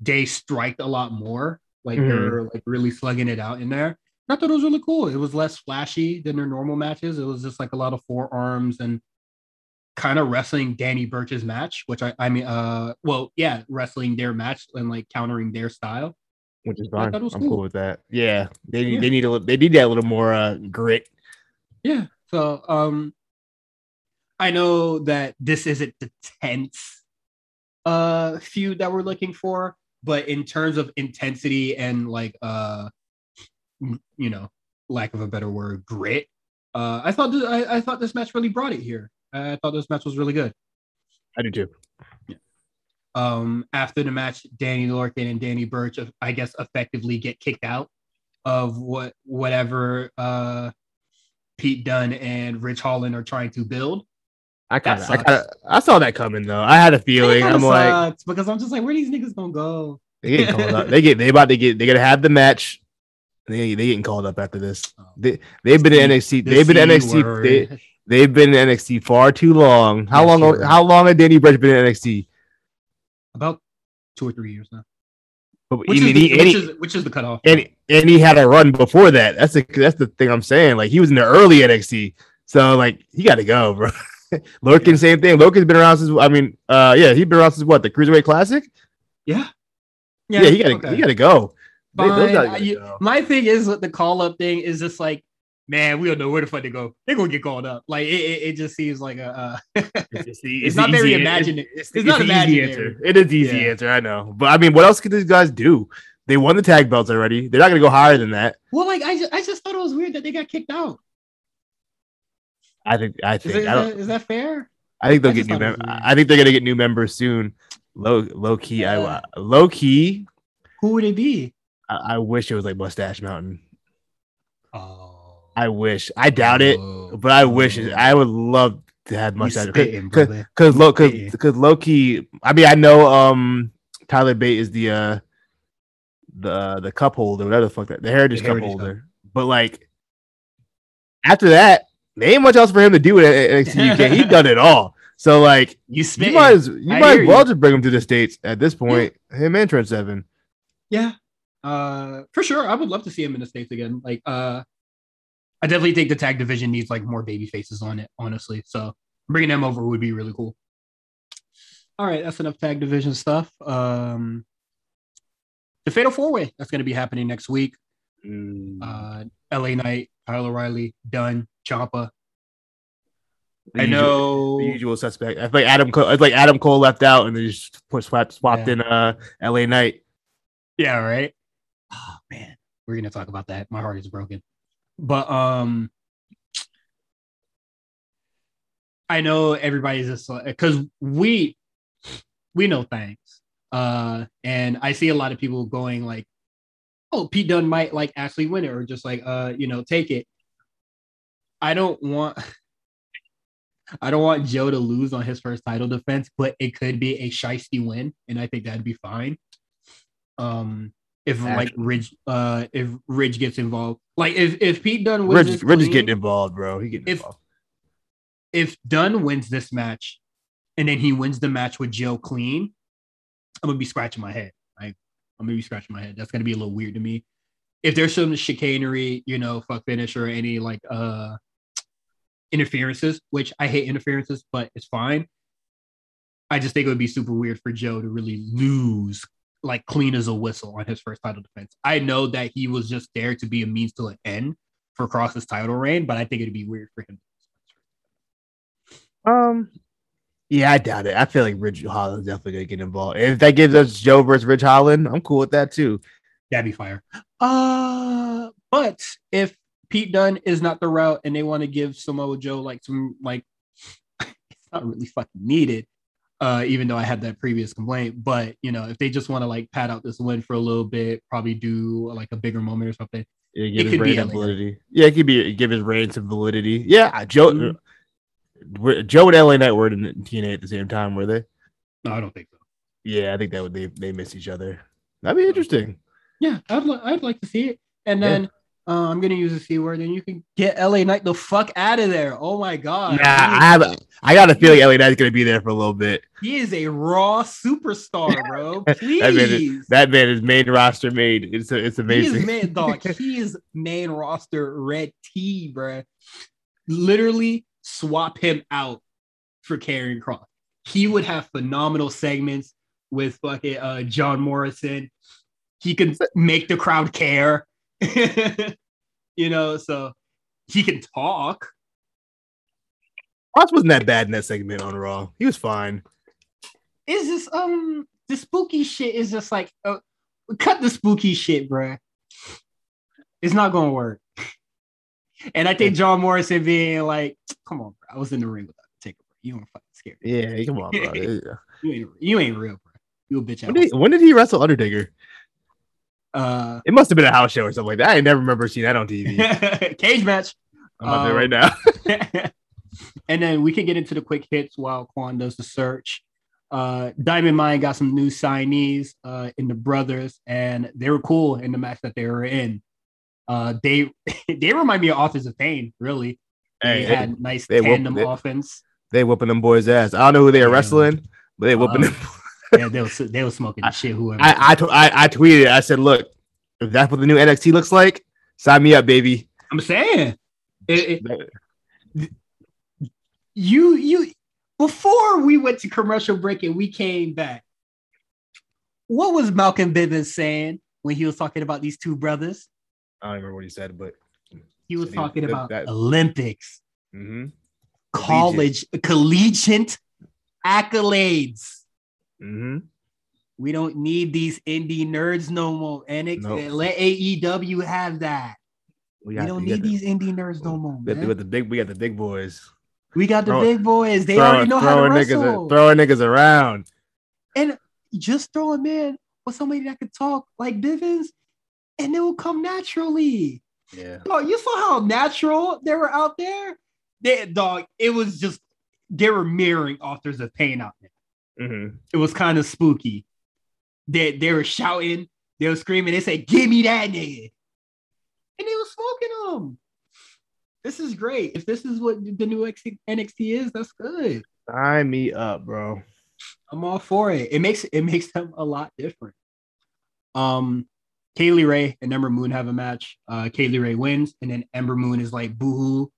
they striked a lot more. Like they were like really slugging it out in there. I thought it was really cool. It was less flashy than their normal matches. It was just like a lot of forearms and kind of wrestling Danny Burch's match, which I mean, wrestling their match and like countering their style, which is fine. I'm cool with that. Yeah, they need that little more grit. Yeah. So I know that this isn't the tense feud that we're looking for, but in terms of intensity and like you know, lack of a better word, grit, I thought this match really brought it here. I thought this match was really good. I do too. Yeah. After the match, Danny Lorcan and Danny Burch, I guess, effectively get kicked out of whatever Pete Dunne and Ridge Holland are trying to build. I saw that coming though. I had a feeling. I'm like, because I'm just like, where are these niggas gonna go? They get called up. They gotta have the match. They getting called up after this. They've been in NXT. They've been in NXT far too long. How long had Danny Burch been in NXT? About 2 or 3 years now. Which is the cutoff. And he had a run before that. That's the thing I'm saying. Like he was in the early NXT, so like he got to go, bro. Lorcan, same thing. Lorcan's been around since. He's been around since what, the Cruiserweight Classic? Yeah. He got to go. My thing is with the call up thing is just like, man, we don't know where the fuck they go. They're gonna get called up. Like it just seems like it's not very imaginative. It's not an easy answer. It is easy answer, I know. But I mean, what else could these guys do? They won the tag belts already. They're not gonna go higher than that. Well, like I just thought it was weird that they got kicked out. Is that fair? I think they'll get new members. I think they're gonna get new members soon. Low key, yeah. Low key. Who would it be? I wish it was like Mustache Mountain. Oh, I wish. I doubt it, but I wish it. I would love to have Mustache Mountain because low key. I mean, I know Tyler Bate is the cup holder, whatever the fuck that, the Heritage Cup holder. But like after that, there ain't much else for him to do at NXT UK. He done it all. So like you might as well just bring him to the States at this point. Yeah. Him and Trent Seven. Yeah, for sure. I would love to see him in the States again. Like, I definitely think the tag division needs like more baby faces on it, honestly. So bringing them over would be really cool. All right, that's enough tag division stuff. The Fatal 4-Way, that's going to be happening next week. LA Knight, Kyle O'Reilly, Dunn, Ciampa. The usual suspect. I think Adam Cole left out and they just swapped in LA Knight. Yeah, right. Oh man, we're gonna talk about that. My heart is broken. But I know everybody's just because we know things. And I see a lot of people going like, oh, Pete Dunne might like actually win it or just like you know, take it. I don't want Joe to lose on his first title defense, but it could be a shiesty win, and I think that'd be fine. If Ridge gets involved, like if Pete Dunne wins, Ridge is getting involved, bro. He getting involved. If Dunne wins this match, and then he wins the match with Joe clean, I'm gonna be scratching my head. That's gonna be a little weird to me. If there's some chicanery, fuck finish or any interferences, which I hate interferences, but it's fine. I just think it would be super weird for Joe to really lose, like clean as a whistle on his first title defense. I know that he was just there to be a means to an end for Cross's title reign, but I think it'd be weird for him. Yeah, I doubt it. I feel like Ridge Holland's definitely gonna get involved. If that gives us Joe versus Ridge Holland, I'm cool with that too. That'd be fire. But if Pete Dunne is not the route and they want to give Samoa Joe some it's not really fucking needed, even though I had that previous complaint. But if they just want to pad out this win for a little bit, probably do a bigger moment or something. Yeah, it could be give his reign some validity. Yeah, Joe. Mm-hmm. Joe and LA Knight were in TNA at the same time, were they? No, I don't think so. Yeah, I think that would they miss each other. That'd be interesting. Yeah, I'd like to see it. And then I'm gonna use a C word, and you can get LA Knight the fuck out of there. Oh my god! Nah, I got a feeling LA Knight's gonna be there for a little bit. He is a Raw superstar, bro. Please, that man is main roster made. It's amazing. He is main dog. He is main roster red tea, bro. Literally. Swap him out for Karrion Kross. He would have phenomenal segments with fucking John Morrison. He can make the crowd care. So he can talk. Ross wasn't that bad in that segment on Raw. He was fine. It's just the spooky shit is just cut the spooky shit, bruh. It's not gonna work. And I think John Morrison being come on, bro. I was in the ring with that. Take a break. You don't fucking scare me. Yeah, come on, bro. you ain't real, bro. You a bitch. When did he wrestle Undertaker? It must have been a house show or something like that. I never remember seeing that on TV. Cage match. I'm on there right now. And then we can get into the quick hits while Quan does the search. Diamond Mine got some new signees in the brothers, and they were cool in the match that they were in. They remind me of Authors of Pain, really. They had nice tandem offense. They whooping them boys' ass. I don't know who they are wrestling, but they whooping them. Yeah, they were smoking shit. Whoever. I tweeted. I said, look, if that's what the new NXT looks like, sign me up, baby. I'm saying, you before we went to commercial break and we came back. What was Malcolm Bivens saying when he was talking about these two brothers? I don't remember what he said, but he was talking about Olympics, mm-hmm. college, collegiate accolades. Mm-hmm. We don't need these indie nerds no more. Let AEW have that. We don't need these indie nerds no more. We got the big boys. We got the big boys. They already know how to wrestle. Throwing niggas around. And just throw them in with somebody that could talk like Bivens. And it will come naturally. Yeah. Dog, you saw how natural they were out there? It was just, they were mirroring Authors of Pain out there. Mm-hmm. It was kind of spooky. They were shouting. They were screaming. They said, give me that nigga. And they were smoking them. This is great. If this is what the new NXT is, that's good. Sign me up, bro. I'm all for it. It makes them a lot different. Kaylee Ray and Ember Moon have a match. Kaylee Ray wins, and then Ember Moon is boohoo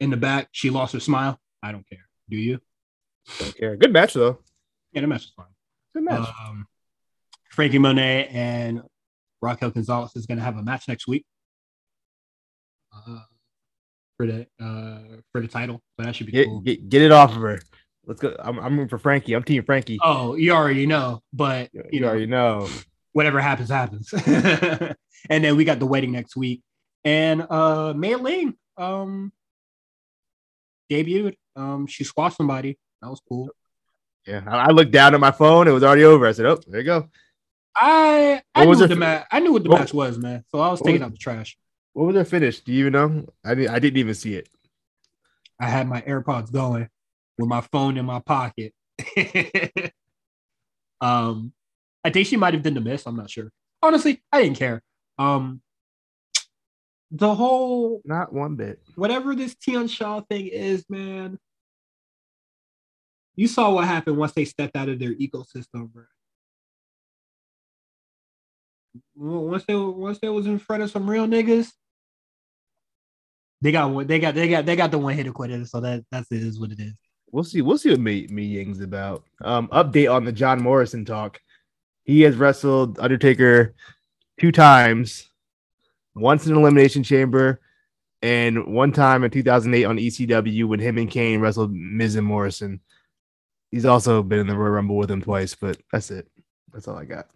in the back. She lost her smile. I don't care. Do you? Don't care. Good match, though. Yeah, the match was fine. Good match. Frankie Monet and Raquel Gonzalez is going to have a match next week for the title. So that should be cool. Get it off of her. Let's go. I'm rooting for Frankie. I'm team Frankie. Oh, you already know, but you already know. Whatever happens, happens. And then we got the wedding next week. And Mei Ling debuted. She squashed somebody. That was cool. Yeah, I looked down at my phone. It was already over. I said, oh, there you go. I knew what the match was, man. So I was taking out the trash. What was their finish? Do you even know? I didn't even see it. I had my AirPods going with my phone in my pocket. I think she might have done the miss. I'm not sure. Honestly, I didn't care. The whole... Not one bit. Whatever this Tian Shaw thing is, man. You saw what happened once they stepped out of their ecosystem, bro. Once they was in front of some real niggas, they got the one hit acquitted. So that's what it is. We'll see what Me Ying's about. Update on the John Morrison talk. He has wrestled Undertaker 2 times, once in an Elimination Chamber, and one time in 2008 on ECW when him and Kane wrestled Miz and Morrison. He's also been in the Royal Rumble with him twice, but that's it. That's all I got.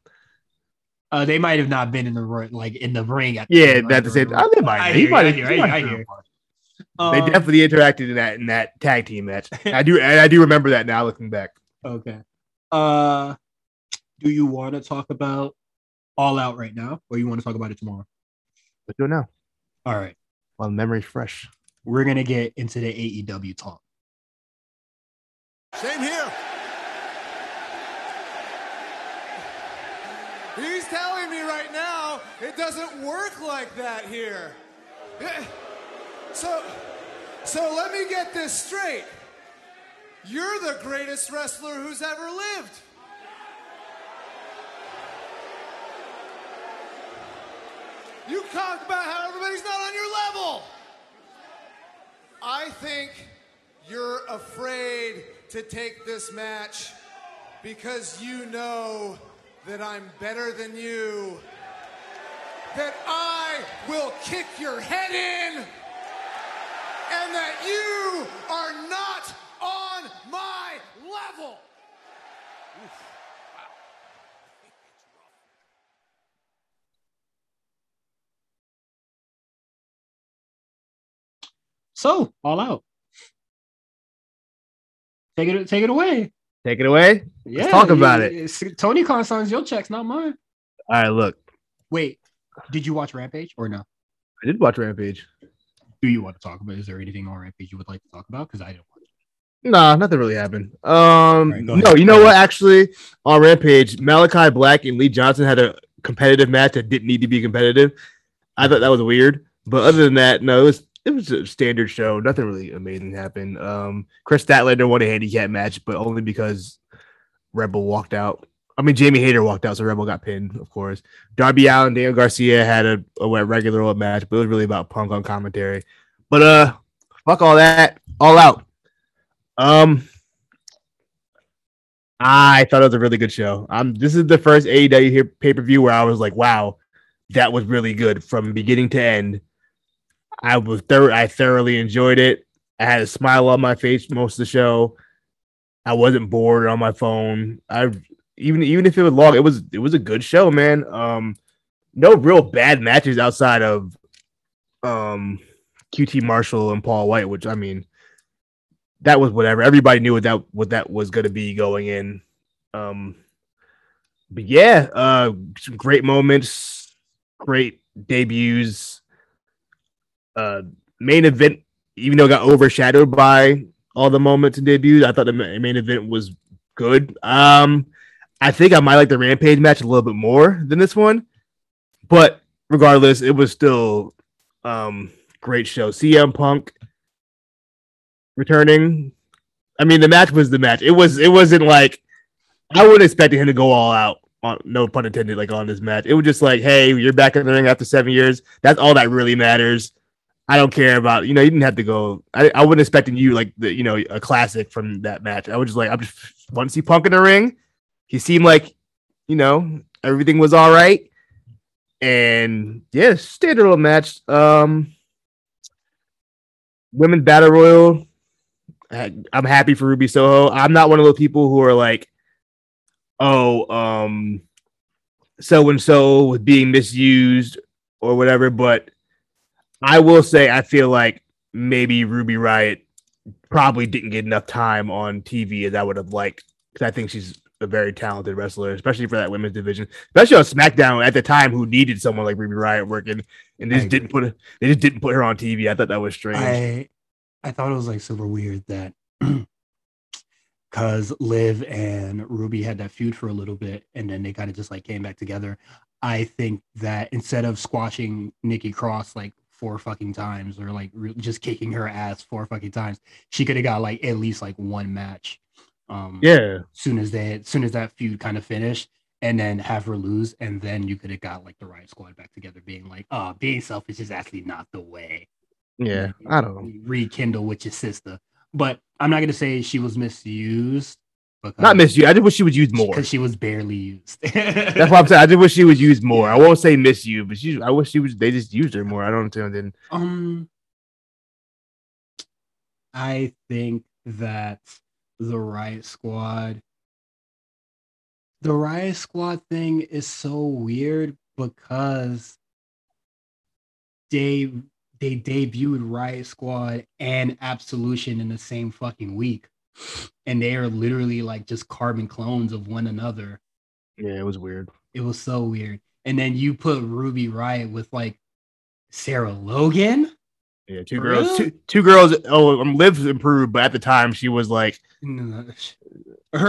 They might have not been in the ring. They might. I hear. They definitely interacted in that tag team match. I do remember that now, looking back. Okay. Do you want to talk about All Out right now, or you want to talk about it tomorrow? Let's do it now. All right. While memory's fresh, we're gonna get into the AEW talk. Same here. He's telling me right now it doesn't work like that here. So let me get this straight. You're the greatest wrestler who's ever lived. You talk about how everybody's not on your level. I think you're afraid to take this match because you know that I'm better than you, that I will kick your head in, and that you are not on my level. So, All Out. Take it away. Take it away? Yeah, let's talk about it. Tony Khan signs your checks, not mine. All right, look. Wait, did you watch Rampage or no? I did watch Rampage. Do you want to talk about it? Is there anything on Rampage you would like to talk about? Because I didn't watch it. Nah, nothing really happened. Right, no, you know what? Actually, on Rampage, Malachi Black and Lee Johnson had a competitive match that didn't need to be competitive. I thought that was weird. But other than that, no, it was a standard show. Nothing really amazing happened. Chris Statlander won a handicap match, but only because Rebel walked out. I mean, Jamie Hayter walked out, so Rebel got pinned, of course. Darby Allin, Daniel Garcia had a regular old match, but it was really about Punk on commentary. But fuck all that. All Out. I thought it was a really good show. This is the first AEW pay-per-view where I was like, wow, that was really good from beginning to end. I thoroughly enjoyed it. I had a smile on my face most of the show. I wasn't bored on my phone. Even if it was long, it was a good show, man. No real bad matches outside of QT Marshall and Paul White, which, I mean, that was whatever. Everybody knew what that was going to be going in. But yeah, great moments, great debuts. Main event, even though it got overshadowed by all the moments and debuts, I thought the main event was good. I think I might like the Rampage match a little bit more than this one, but regardless, it was still great show. CM Punk returning. I mean, the match was the match. It wasn't like I wouldn't expect him to go all out. No pun intended. Like on this match, it was just like, hey, you're back in the ring after 7 years. That's all that really matters. I don't care about, you know, you didn't have to go. I wasn't expecting you like the, you know, a classic from that match. I was just like, I just want to see Punk in the ring. He seemed like, you know, everything was all right. And yeah, standard little match. Women Battle Royal. I'm happy for Ruby Soho. I'm not one of those people who are like, oh, so and so was being misused or whatever, but I will say I feel like maybe Ruby Riott probably didn't get enough time on TV as I would have liked, because I think she's a very talented wrestler, especially for that women's division, especially on SmackDown at the time, who needed someone like Ruby Riott working, and they just didn't put her on TV. I thought that was strange. I thought it was like super weird that because Liv and Ruby had that feud for a little bit, and then they kind of just like came back together. I think that instead of squashing Nikki Cross like 4 fucking times, or like just kicking her ass 4 fucking times, she could have got like at least like 1 match. Soon as that feud kind of finished, and then have her lose, and then you could have got like the Riot Squad back together, being like, "Oh, being selfish is actually not the way." Yeah, like, I don't know. Rekindle with your sister, but I'm not gonna say she was misused. Not misused. I just wish she was used more, because she was barely used. That's what I'm saying. I just wish she was used more. I won't say misused, but I wish she was. They just used her more. I don't understand. I think that the Riot Squad thing is so weird, because they debuted Riot Squad and Absolution in the same fucking week, and they are literally like just carbon clones of one another. Yeah, it was weird. It was so weird. And then you put Ruby Riott with like Sarah Logan. Yeah, two girls. Oh, Liv's improved, but at the time she was like, her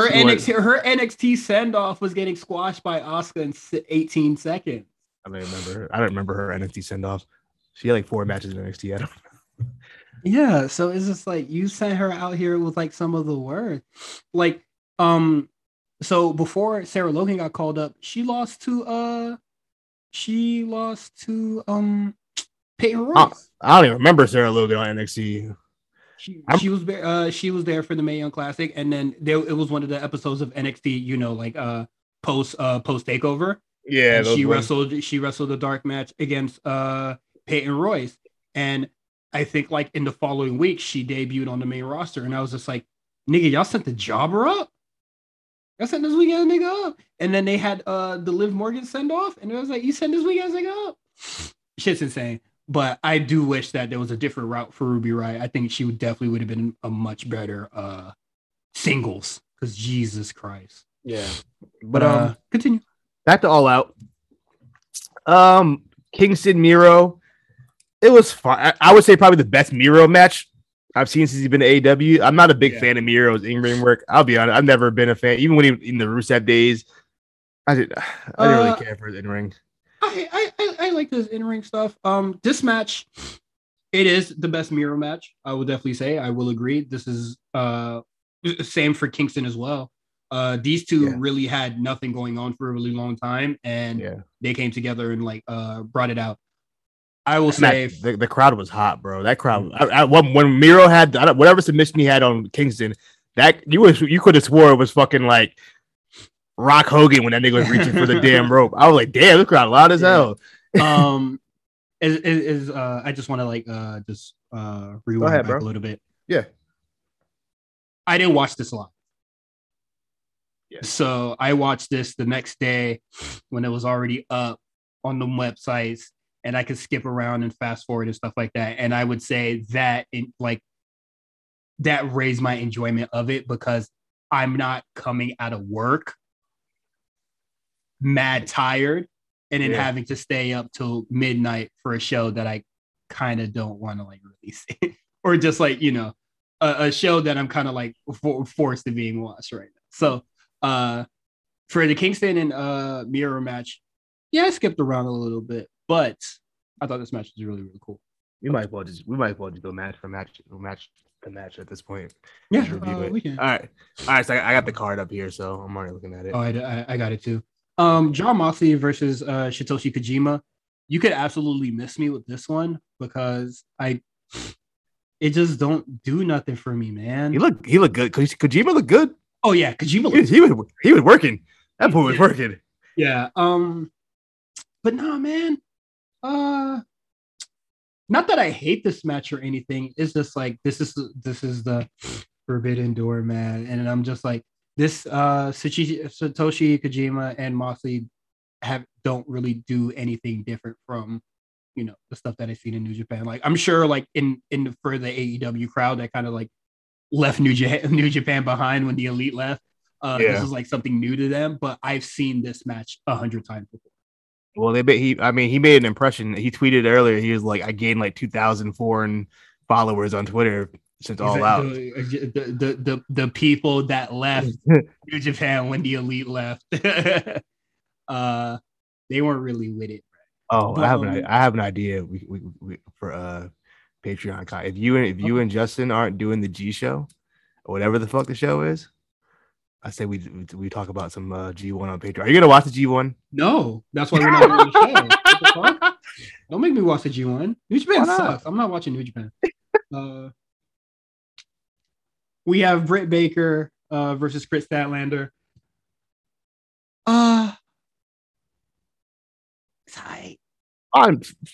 NXT send off was getting squashed by Asuka in 18 seconds. I don't remember her NXT send off. She had like 4 matches in NXT. I don't know. Yeah, so it's just like you sent her out here with like some of the words, like So before Sarah Logan got called up, she lost to Peyton Royce. I don't even remember Sarah Logan on NXT. She was there for the Mae Young Classic, and then it was one of the episodes of NXT, you know, like post takeover. Yeah, she wrestled a dark match against Peyton Royce, and I think like in the following week she debuted on the main roster, and I was just like, "Nigga, y'all sent the jobber up. Y'all sent this weak ass nigga up." And then they had the Liv Morgan send off, and I was like, "You sent this weak ass nigga up." Shit's insane. But I do wish that there was a different route for Ruby Riott. I think she would have been a much better singles, because Jesus Christ. Yeah. But continue. Back to All Out. Kingston, Miro. It was fun. I would say probably the best Miro match I've seen since he's been to AEW. I'm not a big fan of Miro's in-ring work. I'll be honest. I've never been a fan. Even when he in the Rusev days, I didn't really care for his in-ring. I like this in-ring stuff. This match, it is the best Miro match. I will definitely say. I will agree. This is same for Kingston as well. These two really had nothing going on for a really long time, and they came together and like brought it out. I will say the crowd was hot, bro. That crowd. When Miro had whatever submission he had on Kingston, that you could have swore it was fucking like Rock Hogan when that nigga was reaching for the damn rope. I was like, damn, this crowd loud as hell. I just want to like rewind ahead, back a little bit. Yeah, I didn't watch this a lot. Yeah. So I watched this the next day when it was already up on the websites, and I could skip around and fast forward and stuff like that. And I would say that that raised my enjoyment of it, because I'm not coming out of work mad tired and then having to stay up till midnight for a show that I kind of don't want to like release it. Or just like, you know, a show that I'm kind of like forced to being watched right now. So for the Kingston and Miro match, I skipped around a little bit, but I thought this match was really, really cool. We might as well just go match to match at this point. Yeah, we can. All right. So I got the card up here, so I'm already looking at it. Oh, I got it too. John Moxley versus Satoshi Kojima. You could absolutely miss me with this one, because it just don't do nothing for me, man. He looked good. Kojima looked good. Oh yeah, Kojima. He was working. That boy was working. Yeah. But nah, man. Not that I hate this match or anything. It's just like this is the Forbidden Door, man. And I'm just like, this Satoshi Kojima and Moxley don't really do anything different from, you know, the stuff that I've seen in New Japan. Like, I'm sure like for the AEW crowd that kind of like left New Japan behind when the Elite left. This is like something new to them, but I've seen this match 100 times before. Well, he made an impression. He tweeted earlier. He was like, I gained like 2,000 foreign followers on Twitter since All Out. The people that left New Japan when the Elite left, they weren't really with it. Oh, but, I have an idea for Patreon. If you and Justin aren't doing the G show, or whatever the fuck the show is, I say we talk about some G1 on Patreon. Are you gonna watch the G1? No, that's why we're not doing the show. What the fuck? Don't make me watch the G1. New Japan sucks. I'm not watching New Japan. We have Britt Baker versus Chris Statlander. It's high.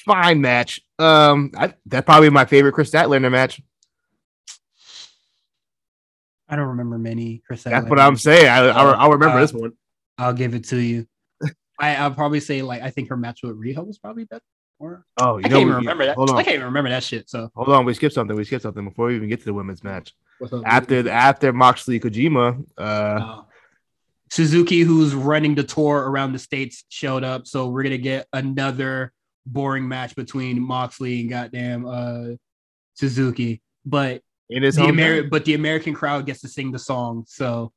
Fine match. That's probably my favorite Chris Statlander match. I don't remember many Chris Statlander. That's what I'm saying. I'll remember this one. I'll give it to you. I'll probably say, like, I think her match with Riho was probably better. I can't even remember that. Hold on. I can't even remember that shit. So hold on, we skipped something before we even get to the women's match. After Moxley Kojima, Suzuki, who's running the tour around the states, showed up. So we're gonna get another boring match between Moxley and goddamn Suzuki. But the American crowd gets to sing the song. So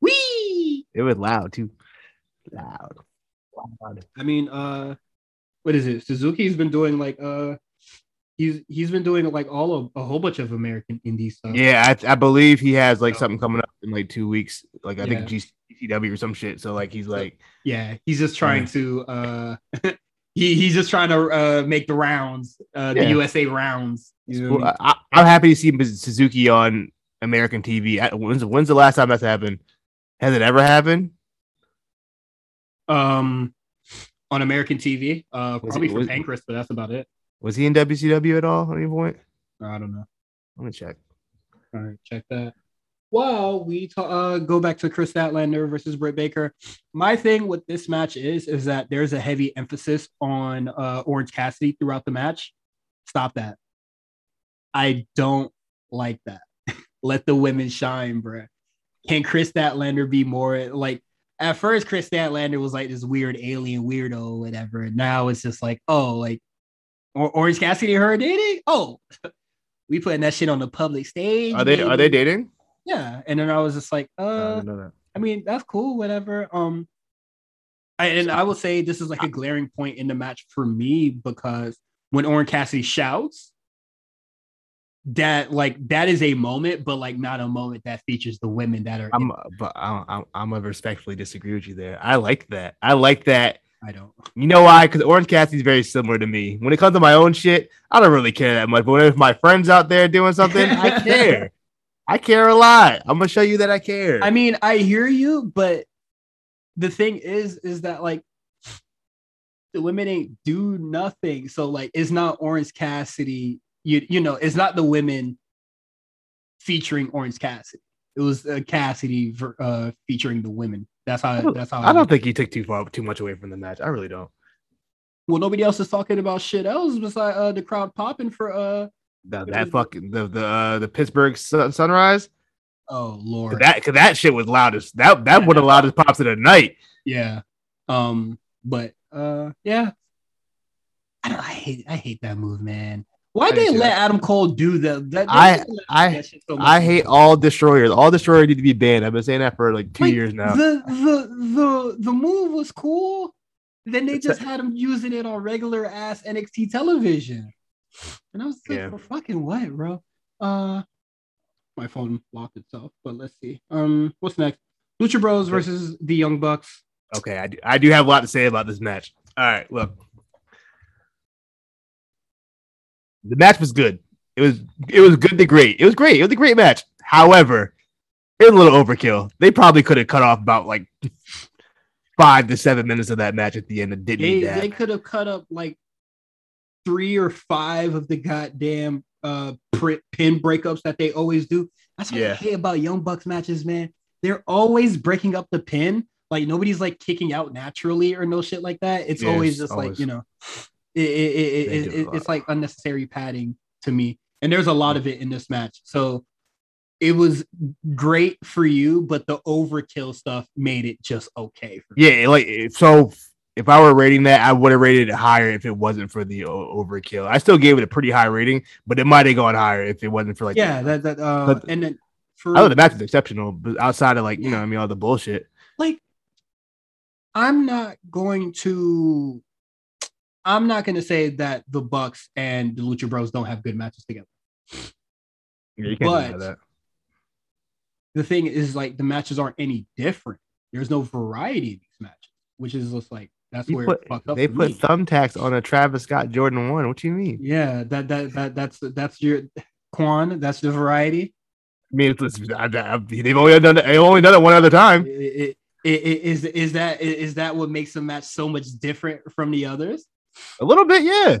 wee! It was loud too. Loud. I mean, what is it? Suzuki's been doing like he's been doing like all of a whole bunch of American indie stuff. Yeah, I believe he has like something coming up in like 2 weeks. Like I think GCW or some shit. So like he's just trying to he's just trying to make the rounds, the USA rounds. You know what I mean? I'm happy to see Suzuki on American TV. When's the last time that's happened? Has it ever happened? On American TV, probably for Pancras, but that's about it. Was he in WCW at all at any point? I don't know. Let me check. All right, check that. While we go back to Chris Statlander versus Britt Baker, my thing with this match is that there's a heavy emphasis on Orange Cassidy throughout the match. Stop that. I don't like that. Let the women shine, bro. Can Chris Statlander be more like? At first, Chris Statlander was like this weird alien weirdo or whatever. And now it's just like, oh, like Orange Cassidy and her dating? Oh, we putting that shit on the public stage. Are they dating? Yeah. And then I was just like, I mean, that's cool, whatever. I will say this is like a glaring point in the match for me, because when Orange Cassidy shouts, that is a moment, but like not a moment that features the women that are. I'm gonna respectfully disagree with you there. I like that. I don't. You know why? Because Orange Cassidy's very similar to me. When it comes to my own shit, I don't really care that much. But if my friends out there doing something, I care. I care a lot. I'm gonna show you that I care. I mean, I hear you, but the thing is that like the women ain't do nothing. So like, it's not Orange Cassidy. You know, it's not the women featuring Orange Cassidy. It was Cassidy featuring the women. That's how. I don't think he took too much away from the match. I really don't. Well, nobody else is talking about shit else besides the crowd popping for the Pittsburgh Sunrise. Oh Lord, cause that shit was loudest. That one of the loudest pops of the night. Yeah. But I hate that move, man. Why did they let Adam Cole do that? I hate all destroyers. All destroyers need to be banned. I've been saying that for like 2 years now. The move was cool. Then they just had him using it on regular ass NXT television, and I was like, "For fucking what, bro?" My phone locked itself, but let's see. What's next? Lucha Bros versus the Young Bucks. Okay, I do have a lot to say about this match. All right, look. The match was good. It was good to great. It was great. It was a great match. However, it was a little overkill. They probably could have cut off about like 5 to 7 minutes of that match at the end and didn't need that. They could have cut up like 3 or 5 of the goddamn pin breakups that they always do. That's what I hate about Young Bucks matches, man. They're always breaking up the pin. Like nobody's like kicking out naturally or no shit like that. It's always like, you know. It's like unnecessary padding to me, and there's a lot of it in this match. So it was great for you, but the overkill stuff made it just okay for me. Yeah, like, so if I were rating that, I would have rated it higher if it wasn't for the overkill. I still gave it a pretty high rating, but it might have gone higher if it wasn't for like and then for I thought the match was exceptional, but outside of like, you know what I mean, all the bullshit. Like, I'm not going to say that the Bucks and the Lucha Bros don't have good matches together. Yeah, you can't deny that. The thing is, like, the matches aren't any different. There's no variety in these matches, which is just like that's where it fucked up. They put thumbtacks on a Travis Scott Jordan 1. What do you mean? Yeah, that's your Quan. That's the variety. I mean, listen, they've only done it one other time. Is that what makes a match so much different from the others? A little bit, yeah.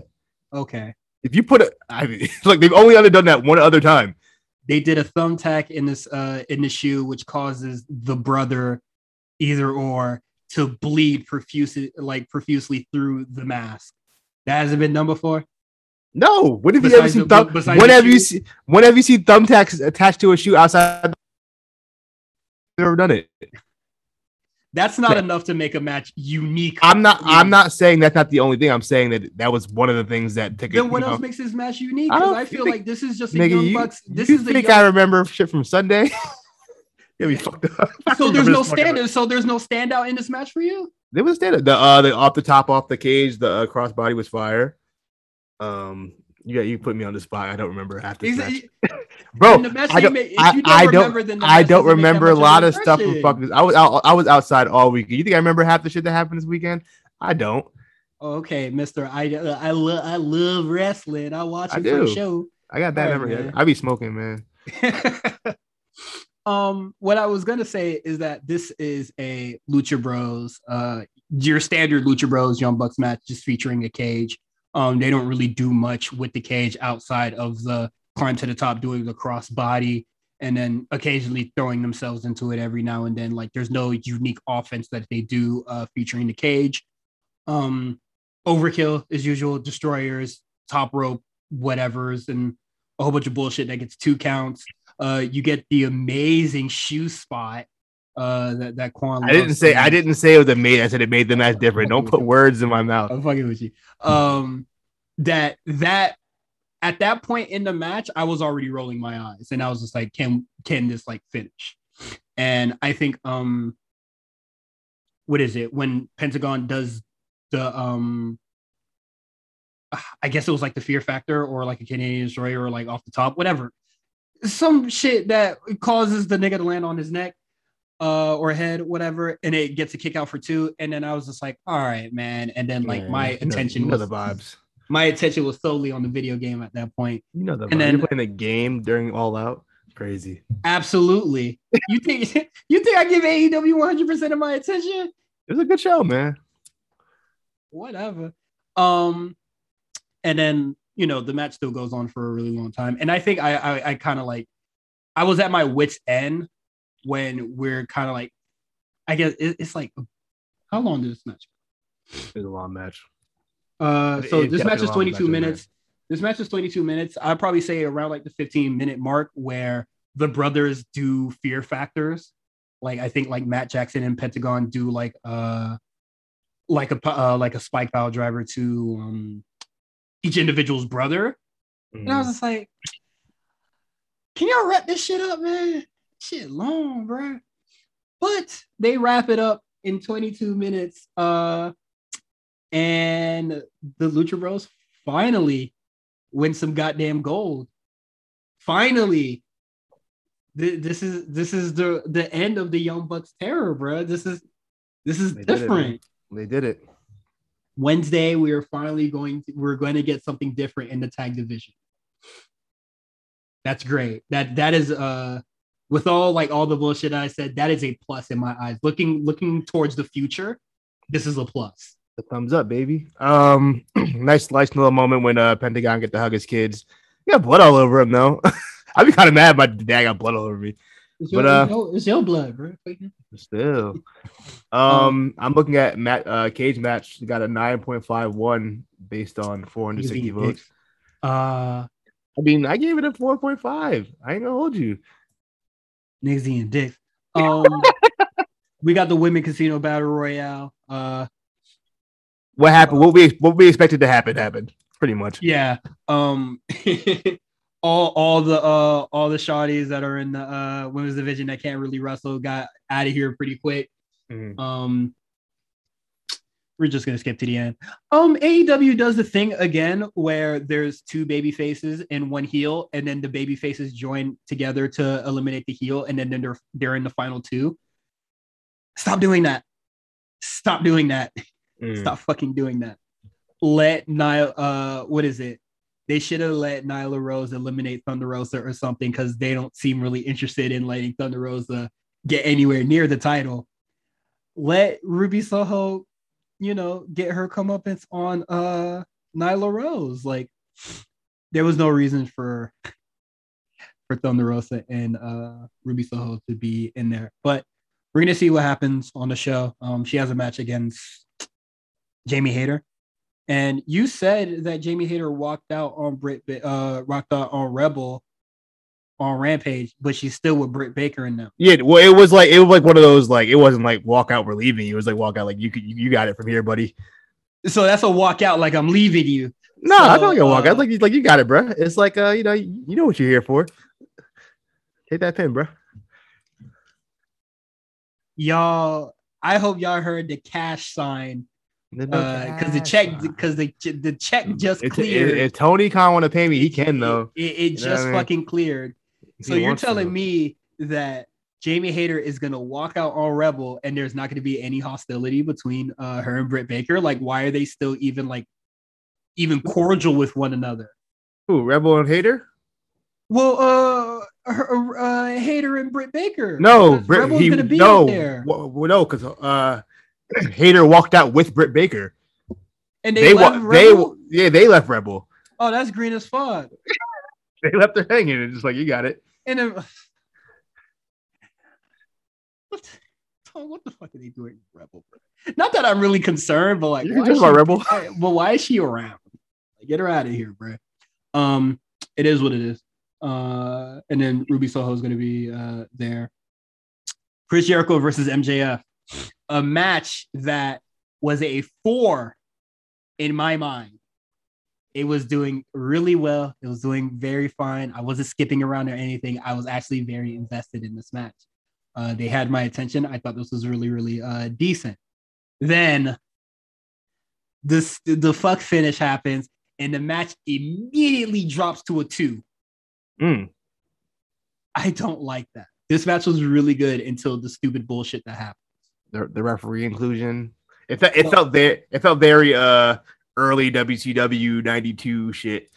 Okay. If you put it, I mean, like they've only done that one other time. They did a thumbtack in this in the shoe, which causes the brother either or to bleed profusely through the mask. That hasn't been done before. No. When have besides you ever seen when have you seen thumbtacks attached to a shoe outside? You've never done it. That's not enough to make a match unique. I'm not saying that's not the only thing. I'm saying that was one of the things that took. Then what else makes this match unique? Because I feel like this is just a Young Bucks. This is the Young Bucks. I remember shit from Sunday. Yeah, we fucked up. So there's no standard. So there's no standout in this match for you. There was standout. The off the top, off the cage, the crossbody was fire. You put me on the spot. I don't remember after this match. Bro, I don't remember a lot of stuff from fucking. I was outside all week. You think I remember half the shit that happened this weekend? I don't. Okay, Mister. I love wrestling. I watch it for the show. I got bad memory. I be smoking, man. What I was gonna say is that this is a Lucha Bros, your standard Lucha Bros Young Bucks match, just featuring a cage. They don't really do much with the cage outside of the climb to the top, doing the cross body, and then occasionally throwing themselves into it every now and then. Like, there's no unique offense that they do featuring the cage. Overkill, as usual, destroyers, top rope, whatevers, and a whole bunch of bullshit that gets 2 counts. You get the amazing shoe spot. That Quan. I didn't say it was amazing. I said it made the match different. Don't put words in my mouth. I'm fucking with you. That at that point in the match, I was already rolling my eyes, and I was just like, "Can this like finish?" And I think what is it when Pentagon does the I guess it was like the Fear Factor or like a Canadian Destroyer or like off the top, whatever, some shit that causes the nigga to land on his neck. Or head, whatever, and it gets a kick out for 2. And then I was just like, all right, man. And then like my attention was solely on the video game at that point. You know the vibes. And then you're playing a game during All Out. Crazy. Absolutely. You think I give AEW 100% of my attention? It was a good show, man. Whatever. And then, you know, the match still goes on for a really long time. And I think I kind of like, I was at my wit's end when we're kind of like, I guess it's like, how long did this match go? It's a long match. So this match is 22 minutes. This match is 22 minutes. I'd probably say around like the 15-minute mark where the brothers do fear factors. Like I think like Matt Jackson and Pentagon do like a spike pile driver to each individual's brother. Mm. And I was just like, can y'all wrap this shit up, man? Shit long, bro. But they wrap it up in 22 minutes. And the Lucha Bros finally win some goddamn gold. Finally. This is the end of the Young Bucks terror, bro. This is different. They did it. Wednesday, we are finally we're going to get something different in the tag division. That's great. That is with all the bullshit I said, that is a plus in my eyes. Looking towards the future, this is a plus. The thumbs up, baby. Nice little moment when Pentagon get to hug his kids. He got blood all over him, though. I'd be kind of mad if my dad got blood all over me. It's your blood, bro. Still. I'm looking at Cage Match. He got a 9.51 based on 460 votes. I mean, I gave it a 4.5. I ain't gonna hold you. Niggas eating dicks. We got the women casino battle royale. What happened? What we expected to happen happened pretty much. Yeah. All the shawties that are in the women's division that can't really wrestle got out of here pretty quick. Mm-hmm. We're just gonna skip to the end. AEW does the thing again where there's two baby faces and one heel, and then the baby faces join together to eliminate the heel, and then they're in the final two. Stop doing that. Stop doing that. Mm. Stop fucking doing that. Let Nia. What is it? They should have let Nyla Rose eliminate Thunder Rosa or something, because they don't seem really interested in letting Thunder Rosa get anywhere near the title. Let Ruby Soho, you know, get her comeuppance on Nyla Rose. Like, there was no reason for Thunder Rosa and Ruby Soho to be in there. But we're going to see what happens on the show. She has a match against Jamie Hayter. And you said that Jamie Hayter walked out on Rebel on Rampage, but she's still with Britt Baker in them. Yeah, well, it was like one of those, like, it wasn't like walk out, we're leaving. It was like walk out, like you got it from here, buddy. So that's a walk out, like I'm leaving you. No, so, I don't like a walk out. Like you got it, bro. It's like you know what you're here for. Take that pin, bro. Y'all, I hope y'all heard the cash sign. Because the check just cleared. If Tony Khan want to pay me, he can though. It just fucking cleared. So you're telling me that Jamie Hayter is gonna walk out on Rebel, and there's not gonna be any hostility between her and Britt Baker? Like, why are they still even cordial with one another? Who, Rebel and Hayter? Well, Hayter and Britt Baker. No, Rebel's gonna be in there. No, because Hayter walked out with Britt Baker, and they left Rebel. Oh, that's green as fuck. They left her hanging and just like, you got it. And then, what the fuck are they doing, Rebel? Not that I'm really concerned, but like, you can talk about Rebel. But why is she around? Like, get her out of here, bro. It is what it is. And then Ruby Soho is going to be there. Chris Jericho versus MJF. A match that was a 4 in my mind. It was doing really well. It was doing very fine. I wasn't skipping around or anything. I was actually very invested in this match. They had my attention. I thought this was really, really decent. Then the fuck finish happens, and the match immediately drops to a 2. Mm. I don't like that. This match was really good until the stupid bullshit that happened. The referee inclusion. It felt very early WCW 92 shit.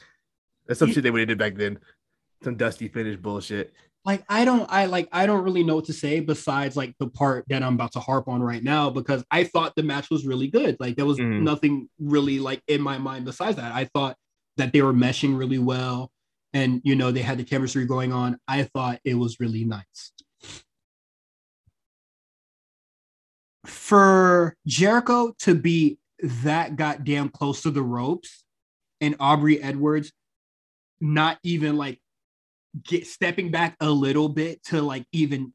That's some shit they would have did back then. Some dusty finish bullshit. Like, I don't really know what to say besides like the part that I'm about to harp on right now, because I thought the match was really good. Like, there was nothing really like in my mind besides that. I thought that they were meshing really well, and you know, they had the chemistry going on. I thought it was really nice. For Jericho to be that goddamn close to the ropes, and Aubrey Edwards not even like stepping back a little bit to like even,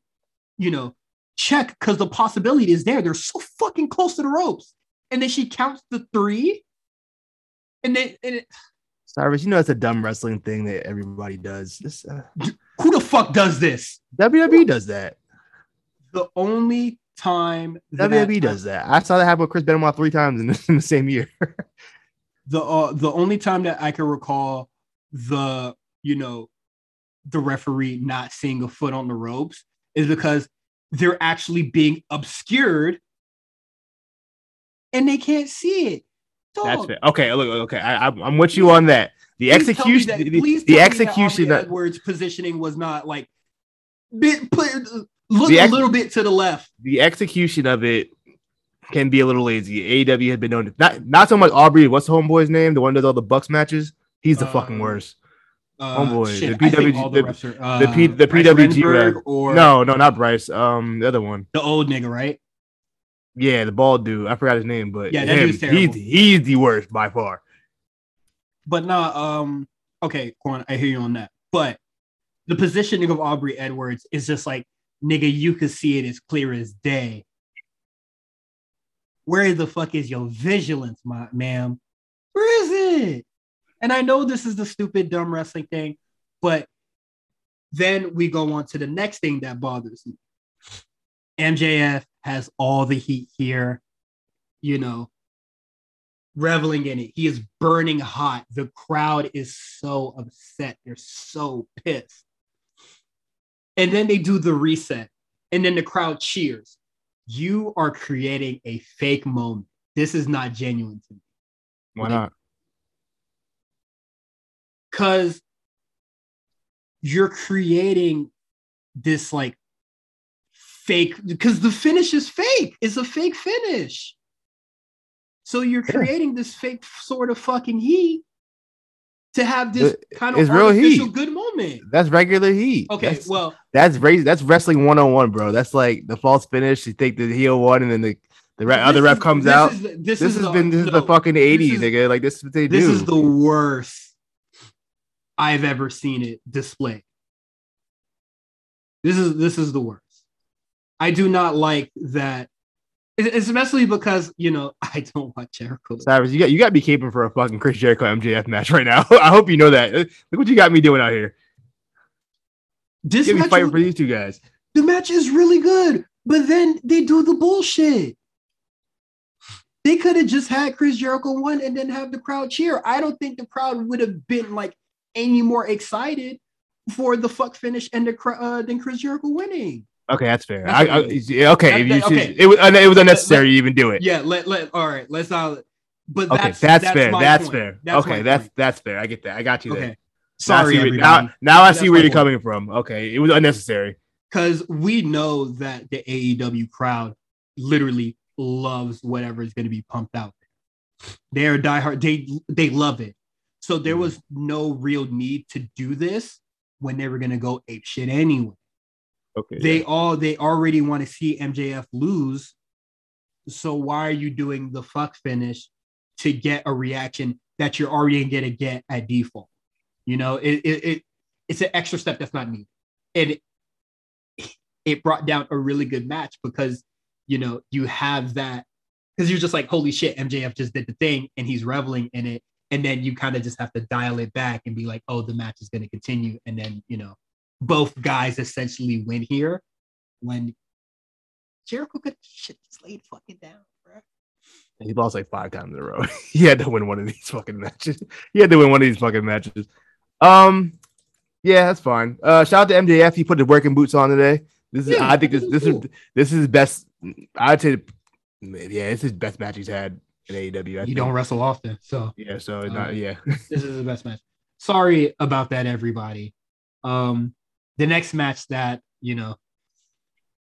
you know, check, because the possibility is there. They're so fucking close to the ropes, and then she counts the 3, and then Cyrus, you know, that's a dumb wrestling thing that everybody does. Who the fuck does this? WWE does that. The only time WWE does that. I saw that happen with Chris Benoit 3 times in the same year. The only time that I can recall the referee not seeing a foot on the ropes is because they're actually being obscured and they can't see it. Dog. That's fair. Okay, look, I'm with you on that. The execution, the execution. That Edwards positioning was not like. Look a little bit to the left. The execution of it can be a little lazy. AEW has been known to, not so much Aubrey. What's the homeboy's name? The one that does all the Bucks matches. He's the fucking worst. Homeboy. Shit, the PWG. Or no, not Bryce. The other one. The old nigga, right? Yeah, the bald dude. I forgot his name, but yeah, that dude's terrible. He's the worst by far. But no, okay, Quan, I hear you on that. But the positioning of Aubrey Edwards is just like. nigga, you could see it as clear as day. Where the fuck is your vigilance, ma'am? Where is it? And I know this is the stupid, dumb wrestling thing, but then we go on to the next thing that bothers me. MJF has all the heat here, you know, reveling in it. He is burning hot. The crowd is so upset. They're so pissed. And then they do the reset, and then the crowd cheers. You are creating a fake moment. This is not genuine to me. Why not? Because you're creating this like fake, because the finish is fake. It's a fake finish. So you're creating this fake sort of fucking heat to have this kind of artificial good moment. That's regular heat. Okay, that's wrestling 101, bro. That's like the false finish. You take the heel one, and then the other ref comes out. This has been the fucking 80s, nigga. Like this is what they do. This is the worst I've ever seen it displayed. This is the worst. I do not like that, especially because, you know, I don't watch Jericho. Cyrus, you got me caping for a fucking Chris Jericho MJF match right now. I hope you know that. Look what you got me doing out here. This match fighting for these two guys. The match is really good, but then they do the bullshit. They could have just had Chris Jericho win and then have the crowd cheer. I don't think the crowd would have been like any more excited for the fuck finish and than Chris Jericho winning. Okay, that's fair. It was unnecessary to even do it. Yeah, all right, let's not. But that's fair. That's fair. Okay, that's fair. I get that. I got you there. Okay. Sorry, everybody. Now I see where you're coming from. Okay, it was unnecessary. Because we know that the AEW crowd literally loves whatever is going to be pumped out. They're diehard. They love it. So there was no real need to do this when they were going to go ape shit anyway. Okay. They already want to see MJF lose. So why are you doing the fuck finish to get a reaction that you're already going to get at default? You know, it's an extra step that's not needed. And it brought down a really good match because, you know, you have that because you're just like, holy shit, MJF just did the thing and he's reveling in it. And then you kind of just have to dial it back and be like, oh, the match is going to continue. And then, you know, both guys essentially win here when Jericho could shit just laid fucking down, bro. He lost like 5 times in a row. He had to win one of these fucking matches. Yeah, that's fine. Shout out to MJF. He put the working boots on today. This is his best match he's had in AEW. You don't wrestle often, so yeah. This is the best match. Sorry about that, everybody. The next match that, you know,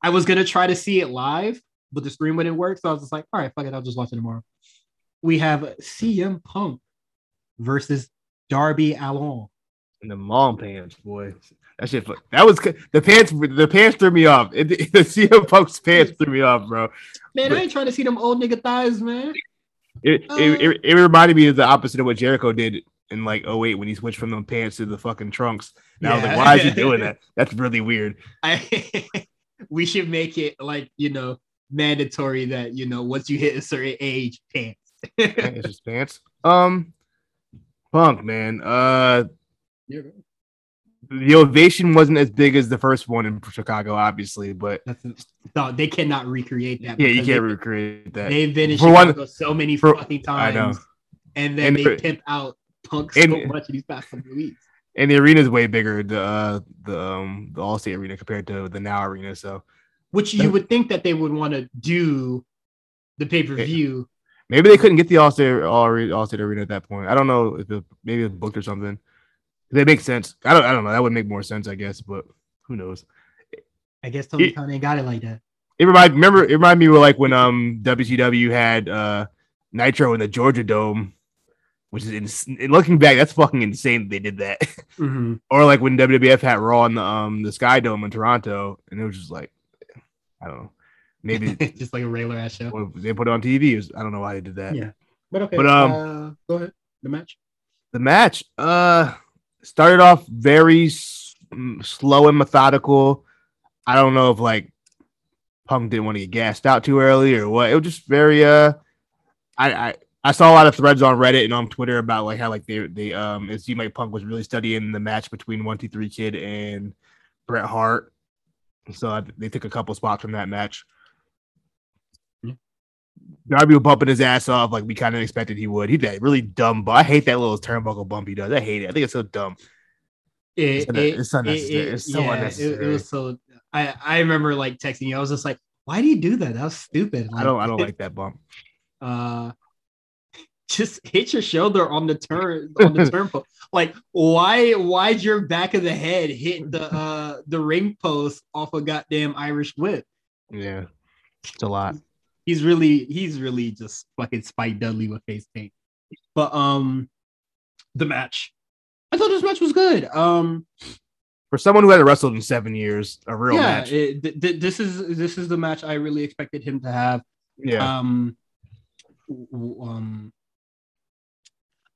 I was going to try to see it live, but the stream wouldn't work. So I was just like, all right, fuck it. I'll just watch it tomorrow. We have CM Punk versus Darby Allin. And the mom pants, boy. That shit, that was the pants threw me off. The CM Punk's pants threw me off, bro. Man, I ain't trying to see them old nigga thighs, man. It reminded me of the opposite of what Jericho did in like 08 when he switched from the pants to the fucking trunks. And I was like, why is he doing that? That's really weird. We should make it like, you know, mandatory that, you know, once you hit a certain age, pants. It's just pants. Punk, man. The ovation wasn't as big as the first one in Chicago, obviously, but no, they cannot recreate that. Yeah, you can't recreate that. They've been in Chicago so many fucking times. I know. And then they pimp out Punk so much in these past couple weeks. And the arena is way bigger, the Allstate Arena compared to the Now Arena. So, which you would think that they would want to do the pay per view. Maybe they couldn't get the Allstate Arena at that point. I don't know if maybe it was booked or something. That makes sense. I don't know. That would make more sense, I guess. But who knows? I guess Tony Khan ain't got it like that. It reminded me of like when WCW had Nitro in the Georgia Dome. Which is looking back, that's fucking insane that they did that. Mm-hmm. Or like when WWF had Raw in the Sky Dome in Toronto, and it was just like, I don't know, maybe just like a regular ass show. They put it on TV. I don't know why they did that. Yeah, but okay. But go ahead. The match started off very slow and methodical. I don't know if like Punk didn't want to get gassed out too early or what. It was just very I saw a lot of threads on Reddit and on Twitter about like how like they it seemed like Punk was really studying the match between 1-2-3 Kid and Bret Hart. So they took a couple spots from that match. Darby was bumping his ass off like we kind of expected he would. He did that really dumb, but I hate that little turnbuckle bump he does. I hate it. I think it's so dumb. It's unnecessary. It's so unnecessary. It was so. I remember like texting you. I was just like, "Why do you do that? That was stupid." Like, I don't like that bump. Just hit your shoulder on the turnbuckle. Like, why'd your back of the head hit the ring post off a goddamn Irish whip? Yeah, it's a lot. He's really just fucking Spike Dudley with face paint. But the match, I thought this match was good. For someone who hadn't wrestled in 7 years, a real match. This is the match I really expected him to have. Yeah.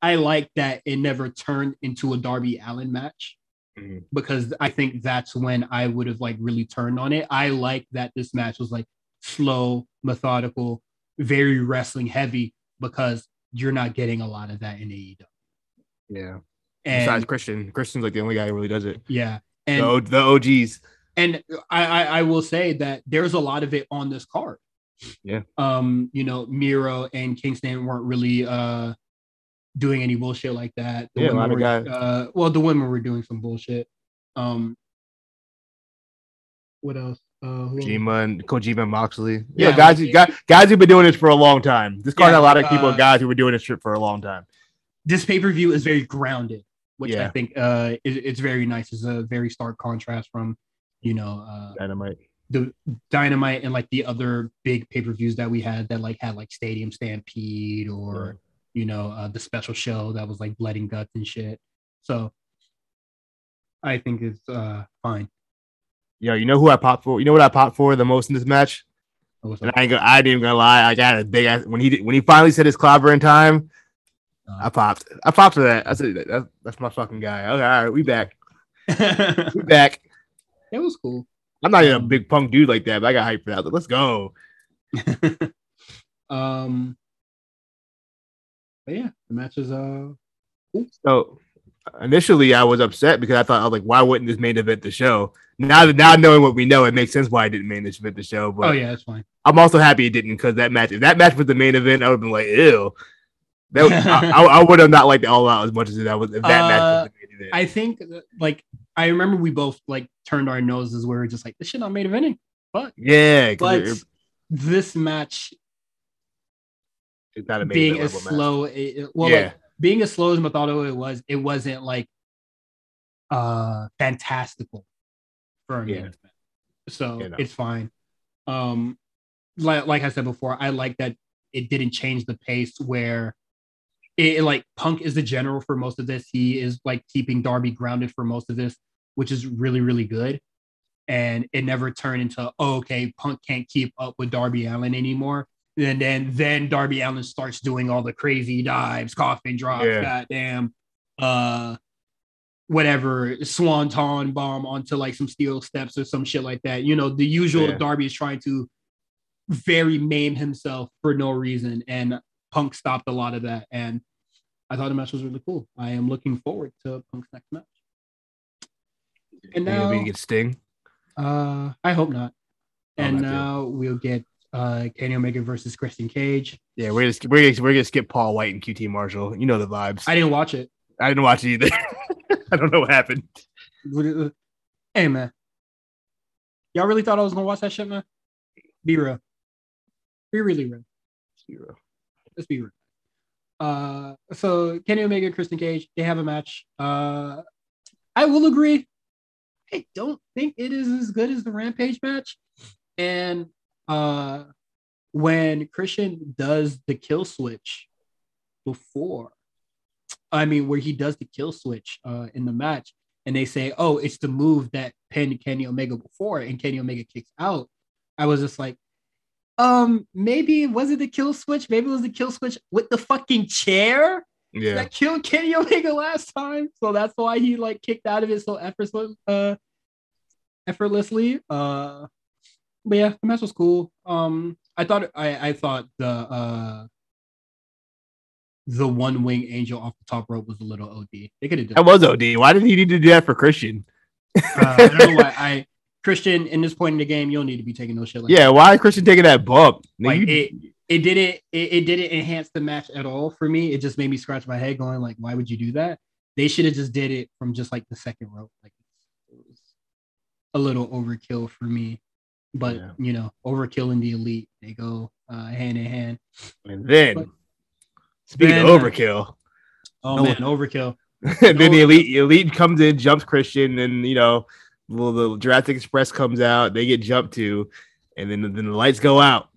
I like that it never turned into a Darby Allin match because I think that's when I would have like really turned on it. I like that this match was like slow, methodical, very wrestling heavy because you're not getting a lot of that in AEW. Yeah. And besides Christian's like the only guy who really does it. Yeah. And the OGs. And I will say that there's a lot of it on this card. Yeah. You know, Miro and Kingston weren't really doing any bullshit like that. The women were doing some bullshit. What else? Kojima and Moxley. Yeah, guys who've been doing this for a long time. This card had a lot of people, guys who were doing this shit for a long time. This pay-per-view is very grounded, which I think it's very nice. It's a very stark contrast from, you know, Dynamite and like the other big pay-per-views that we had like Stadium Stampede or you know the special show that was like Blood and Guts and shit. So I think it's fine. Yo, you know who I popped for? You know what I popped for the most in this match? And I didn't gonna lie. I got a big ass when he finally said his clobber in time. I popped for that. I said that's my fucking guy. Okay, all right, we back. We back. That was cool. I'm not even a big Punk dude like that, but I got hyped for that. Like, let's go. But yeah, the match is cool. So initially, I was upset because I was like, why wouldn't this main event the show? Now knowing what we know, it makes sense why I didn't main event the show. But that's fine. I'm also happy it didn't because if that match was the main event, I would have been like, ew. I would have not liked it all out as much as that was. If that match was the main event. I think like I remember we both like turned our noses where we were just like, this shit not main eventing. Fuck. Yeah, but this match being as slow. Being as slow as Methodical it wasn't like fantastical for a minute. So it's fine. Like I said before, I like that it didn't change the pace where it like Punk is the general for most of this. He is like keeping Darby grounded for most of this, which is really, really good. And it never turned into, Punk can't keep up with Darby Allin anymore. And then Darby Allin starts doing all the crazy dives, coffin drops, goddamn, whatever, swanton bomb onto like some steel steps or some shit like that. You know, the usual Darby is trying to very maim himself for no reason. And Punk stopped a lot of that. And I thought the match was really cool. I am looking forward to Punk's next match. And now we get Sting. I hope not. And now we'll get Kenny Omega versus Christian Cage. Yeah, we're gonna skip Paul White and QT Marshall. You know the vibes. I didn't watch it. I didn't watch it either. I don't know what happened. Hey man, y'all really thought I was gonna watch that shit, man? Be real. Be really real. Be real. Let's be real. So Kenny Omega and Christian Cage, they have a match. I will agree. I don't think it is as good as the Rampage match, and. When Christian does the kill switch in the match and they say, it's the move that pinned Kenny Omega before and Kenny Omega kicks out. I was just like, Maybe it was the kill switch with the fucking chair that killed Kenny Omega last time. So that's why he like kicked out of it so effortlessly. effortlessly. But yeah, the match was cool. I thought the one wing angel off the top rope was a little OD. They could have done that. Was OD. Why did he need to do that for Christian? I don't know why. Christian, in this point in the game, you don't need to be taking no shit like that. Yeah, why is Christian taking that bump? Like, it didn't enhance the match at all for me. It just made me scratch my head going, like, why would you do that? They should have just did it from just, like, the second rope. Like, it was a little overkill for me. But, yeah, you know, overkill and the elite, they go hand in hand. And then, but, speaking of overkill. Overkill. And then the elite comes in, jumps Christian, and, you know, well, the Jurassic Express comes out, they get jumped to, and then the lights go out.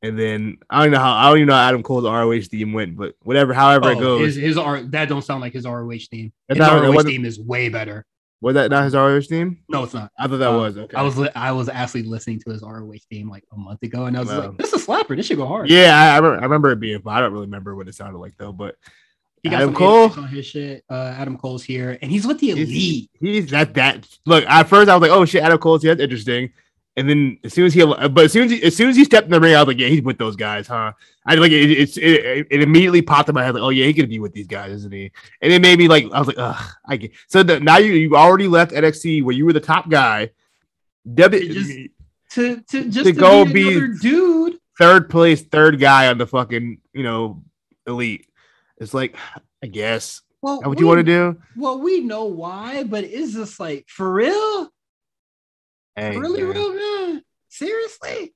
And then I don't even know how Adam Cole's ROH theme went, but whatever, however it goes. That don't sound like his ROH theme. His ROH theme is way better. Was that not his ROH theme? No, it's not. I thought that was. Okay. I was actually listening to his ROH theme like a month ago, and I was like, this is a slapper. This should go hard. Yeah, I remember it being, but I don't really remember what it sounded like, though, but... He got Adam Cole on his shit. Adam Cole's here, and he's with the elite. He's that. Look, at first I was like, "Oh shit, Adam Cole's here. That's interesting." And then as soon as he stepped in the ring, I was like, "Yeah, he's with those guys, huh?" I like it immediately popped in my head like, "Oh yeah, he's gonna be with these guys, isn't he?" And it made me like, I was like, "Ugh, I get." So now you already left NXT where you were the top guy. To be another dude, third place, third guy on the fucking elite. It's like, I guess. Well, what you want to do? Well, we know why, but it's just like, for real? Hey, really, man. Real, man? Seriously?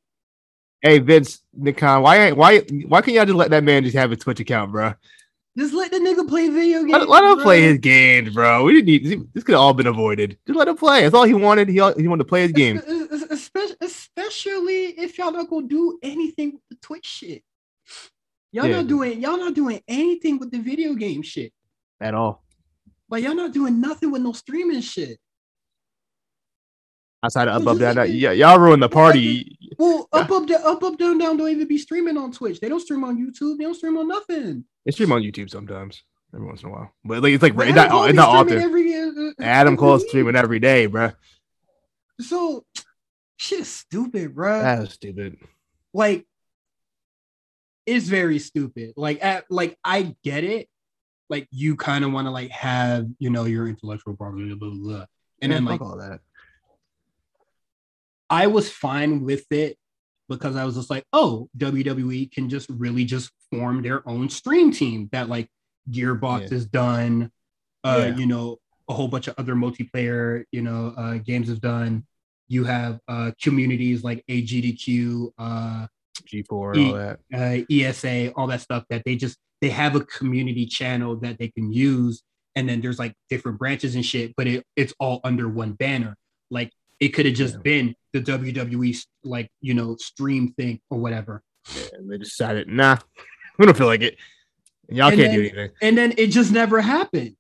Hey, Vince, Nikon, why can't y'all just let that man just have a Twitch account, bro? Just let the nigga play video games. Let him play his games, bro. We didn't need this. Could have all been avoided. Just let him play. That's all he wanted. He wanted to play his game. Especially if y'all not gonna do anything with the Twitch shit. Y'all not doing anything with the video game shit at all. Like, y'all not doing nothing with no streaming shit. Outside of Up Up Down, yeah, y'all ruined the party. Well, Up Up Down don't even be streaming on Twitch. They don't stream on YouTube. They don't stream on nothing. They stream on YouTube sometimes, every once in a while. But like, it's like it's not often. Adam Cole's streaming every day, bro. So shit's stupid, bro. That is stupid. Like. It's very stupid. Like I get it. Like, you kind of want to like have your intellectual property, blah, blah, blah. And then like all that. I was fine with it because I was just like, oh, WWE can just really just form their own stream team that like Gearbox is done, a whole bunch of other multiplayer games is done. You have communities like AGDQ, G4, all that, ESA, all that stuff that they have a community channel that they can use, and then there's like different branches and shit, but it's all under one banner. Like, it could have just been the WWE like stream thing or whatever. And they decided, nah, we don't feel like it, and y'all can't do anything. And then it just never happened.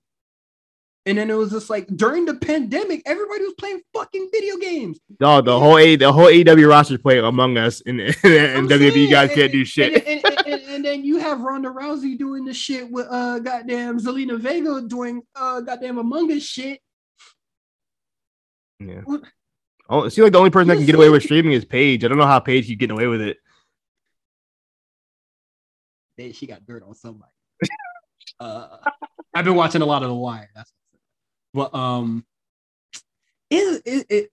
And then it was just like during the pandemic, everybody was playing fucking video games. No, the whole AEW roster played Among Us, and WWE guys can't do shit. And then you have Ronda Rousey doing the shit with goddamn Zelina Vega doing goddamn Among Us shit. Yeah. Oh, it seems like the only person that can get away with streaming is Paige. I don't know how Paige keep getting away with it. Hey, she got dirt on somebody. I've been watching a lot of The Wire. That's but it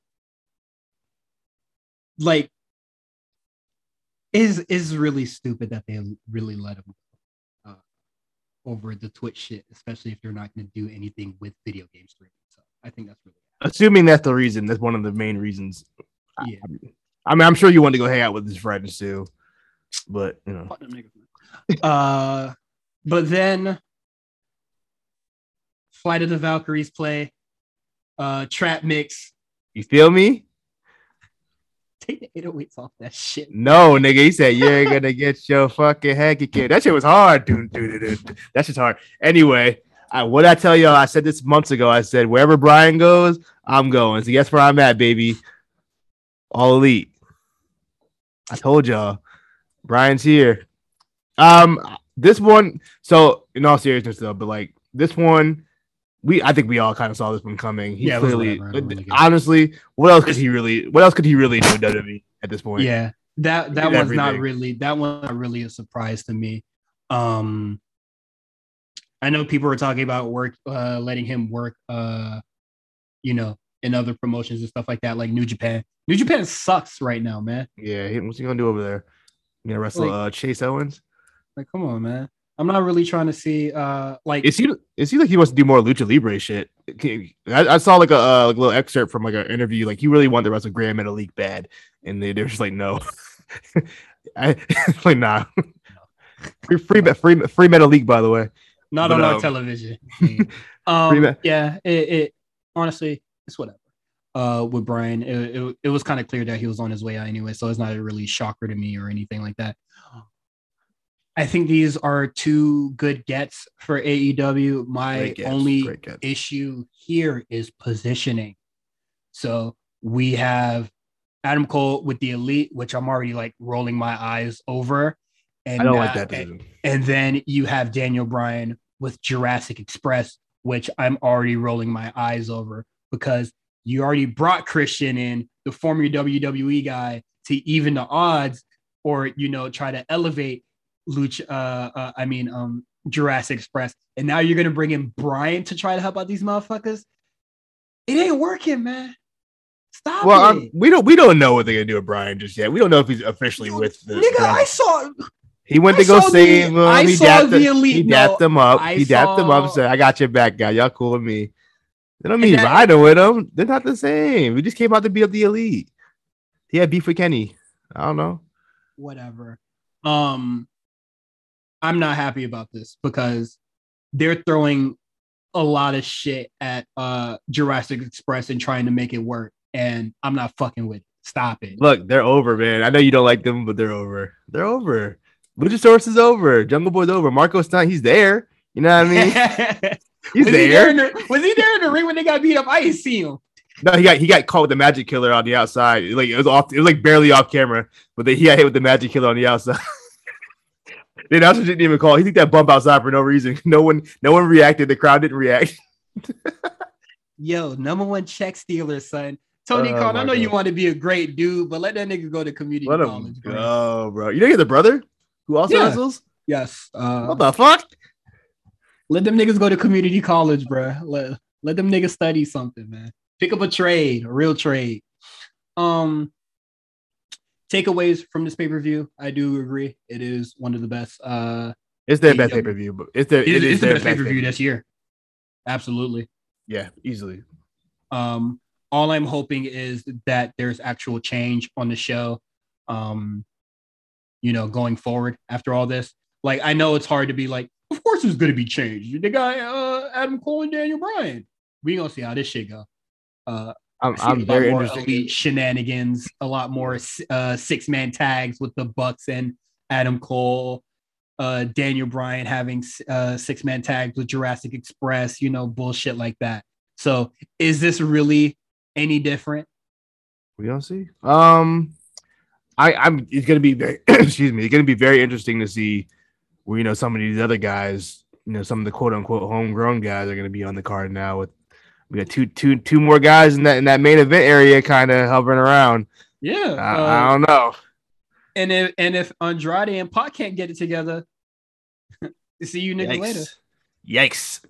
is really stupid that they really let them over the Twitch shit, especially if they're not going to do anything with video game streaming. So I think that's really bad. Assuming that's the reason. That's one of the main reasons. Yeah. I mean, I'm sure you wanted to go hang out with his friends too, but but then. Flight of the Valkyries play, trap mix. You feel me? Take the 808s off that shit. No, nigga, he said you're gonna get your fucking hanky kid. That shit was hard, dude. That shit's hard. Anyway, what I tell y'all, I said this months ago. I said wherever Brian goes, I'm going. So guess where I'm at, baby. All Elite. I told y'all, Brian's here. This one. So in all seriousness, though, but like this one. I think we all kind of saw this one coming. He clearly, honestly, what else could he really do in WWE at this point? Yeah, that one's not really a surprise to me. I know people were talking about letting him work, you know, in other promotions and stuff like that, like New Japan. New Japan sucks right now, man. Yeah, what's he gonna do over there? You gonna wrestle Chase Owens? Like, come on, man. I'm not really trying to see is he like he wants to do more Lucha Libre shit. I saw like a little excerpt from like an interview. Like he really wanted to wrestle Grand Metal League bad, and they're just like no, like nah. Free Metal League, by the way. Not on our television. Yeah, it honestly, it's whatever. With Brian, it was kind of clear that he was on his way out anyway, so it's not a really shocker to me or anything like that. I think these are two good gets for AEW. My only issue here is positioning. So we have Adam Cole with the Elite, which I'm already like rolling my eyes over. And I don't like that decision. And then you have Daniel Bryan with Jurassic Express, which I'm already rolling my eyes over because you already brought Christian in, the former WWE guy, to even the odds or, you know, try to elevate Jurassic Express, and now you're gonna bring in Brian to try to help out these motherfuckers. It ain't working, man. Stop. Well, we don't know what they're gonna do with Brian just yet. We don't know if he's officially with the nigga. Brand. I saw he went I to go save him. He dapped the Elite. He dapped them up. Said, "I got your back, guy. Y'all cool with me." They don't mean riding with them. They're not the same. We just came out to be up the Elite. He had beef with Kenny. I don't know. Whatever. I'm not happy about this because they're throwing a lot of shit at Jurassic Express and trying to make it work. And I'm not fucking with it. Stop it. Look, they're over, man. I know you don't like them, but they're over. They're over. Luchasaurus is over. Jungle Boy's over. Marco Stunt, he's there. You know what I mean? He's there. Was he there in the ring when they got beat up? I didn't see him. No, he got caught with the Magic Killer on the outside. It was like barely off camera, but then he got hit with the Magic Killer on the outside. They also didn't even call. He took that bump outside for no reason. No one reacted. The crowd didn't react. Yo, number one check stealer, son. Tony Khan, I know you want to be a great dude, but let that nigga go to community college. Oh, bro. You know you're the brother who also wrestles? Yes. What the fuck? Let them niggas go to community college, bro. Let them niggas study something, man. Pick up a trade, a real trade. Takeaways from this pay-per-view, I do agree. It is one of the best. It's their best pay-per-view. But it's their best pay-per-view this year. Absolutely. Yeah, easily. All I'm hoping is that there's actual change on the show, you know, going forward after all this. Like, I know it's hard to be like, of course there's going to be change. They got Adam Cole and Daniel Bryan. We're going to see how this shit go. I'm very interested in shenanigans, a lot more six-man tags with the Bucks and Adam Cole, Daniel Bryan having six-man tags with Jurassic Express, you know, bullshit like that. So is this really any different? We don't see. It's gonna be very it's gonna be very interesting to see where, you know, some of these other guys, you know, some of the quote-unquote homegrown guys are gonna be on the card now with. We got two more guys in that main event area kind of hovering around. Yeah. I don't know. And if Andrade and Pac can't get it together, see you niggas later. Yikes.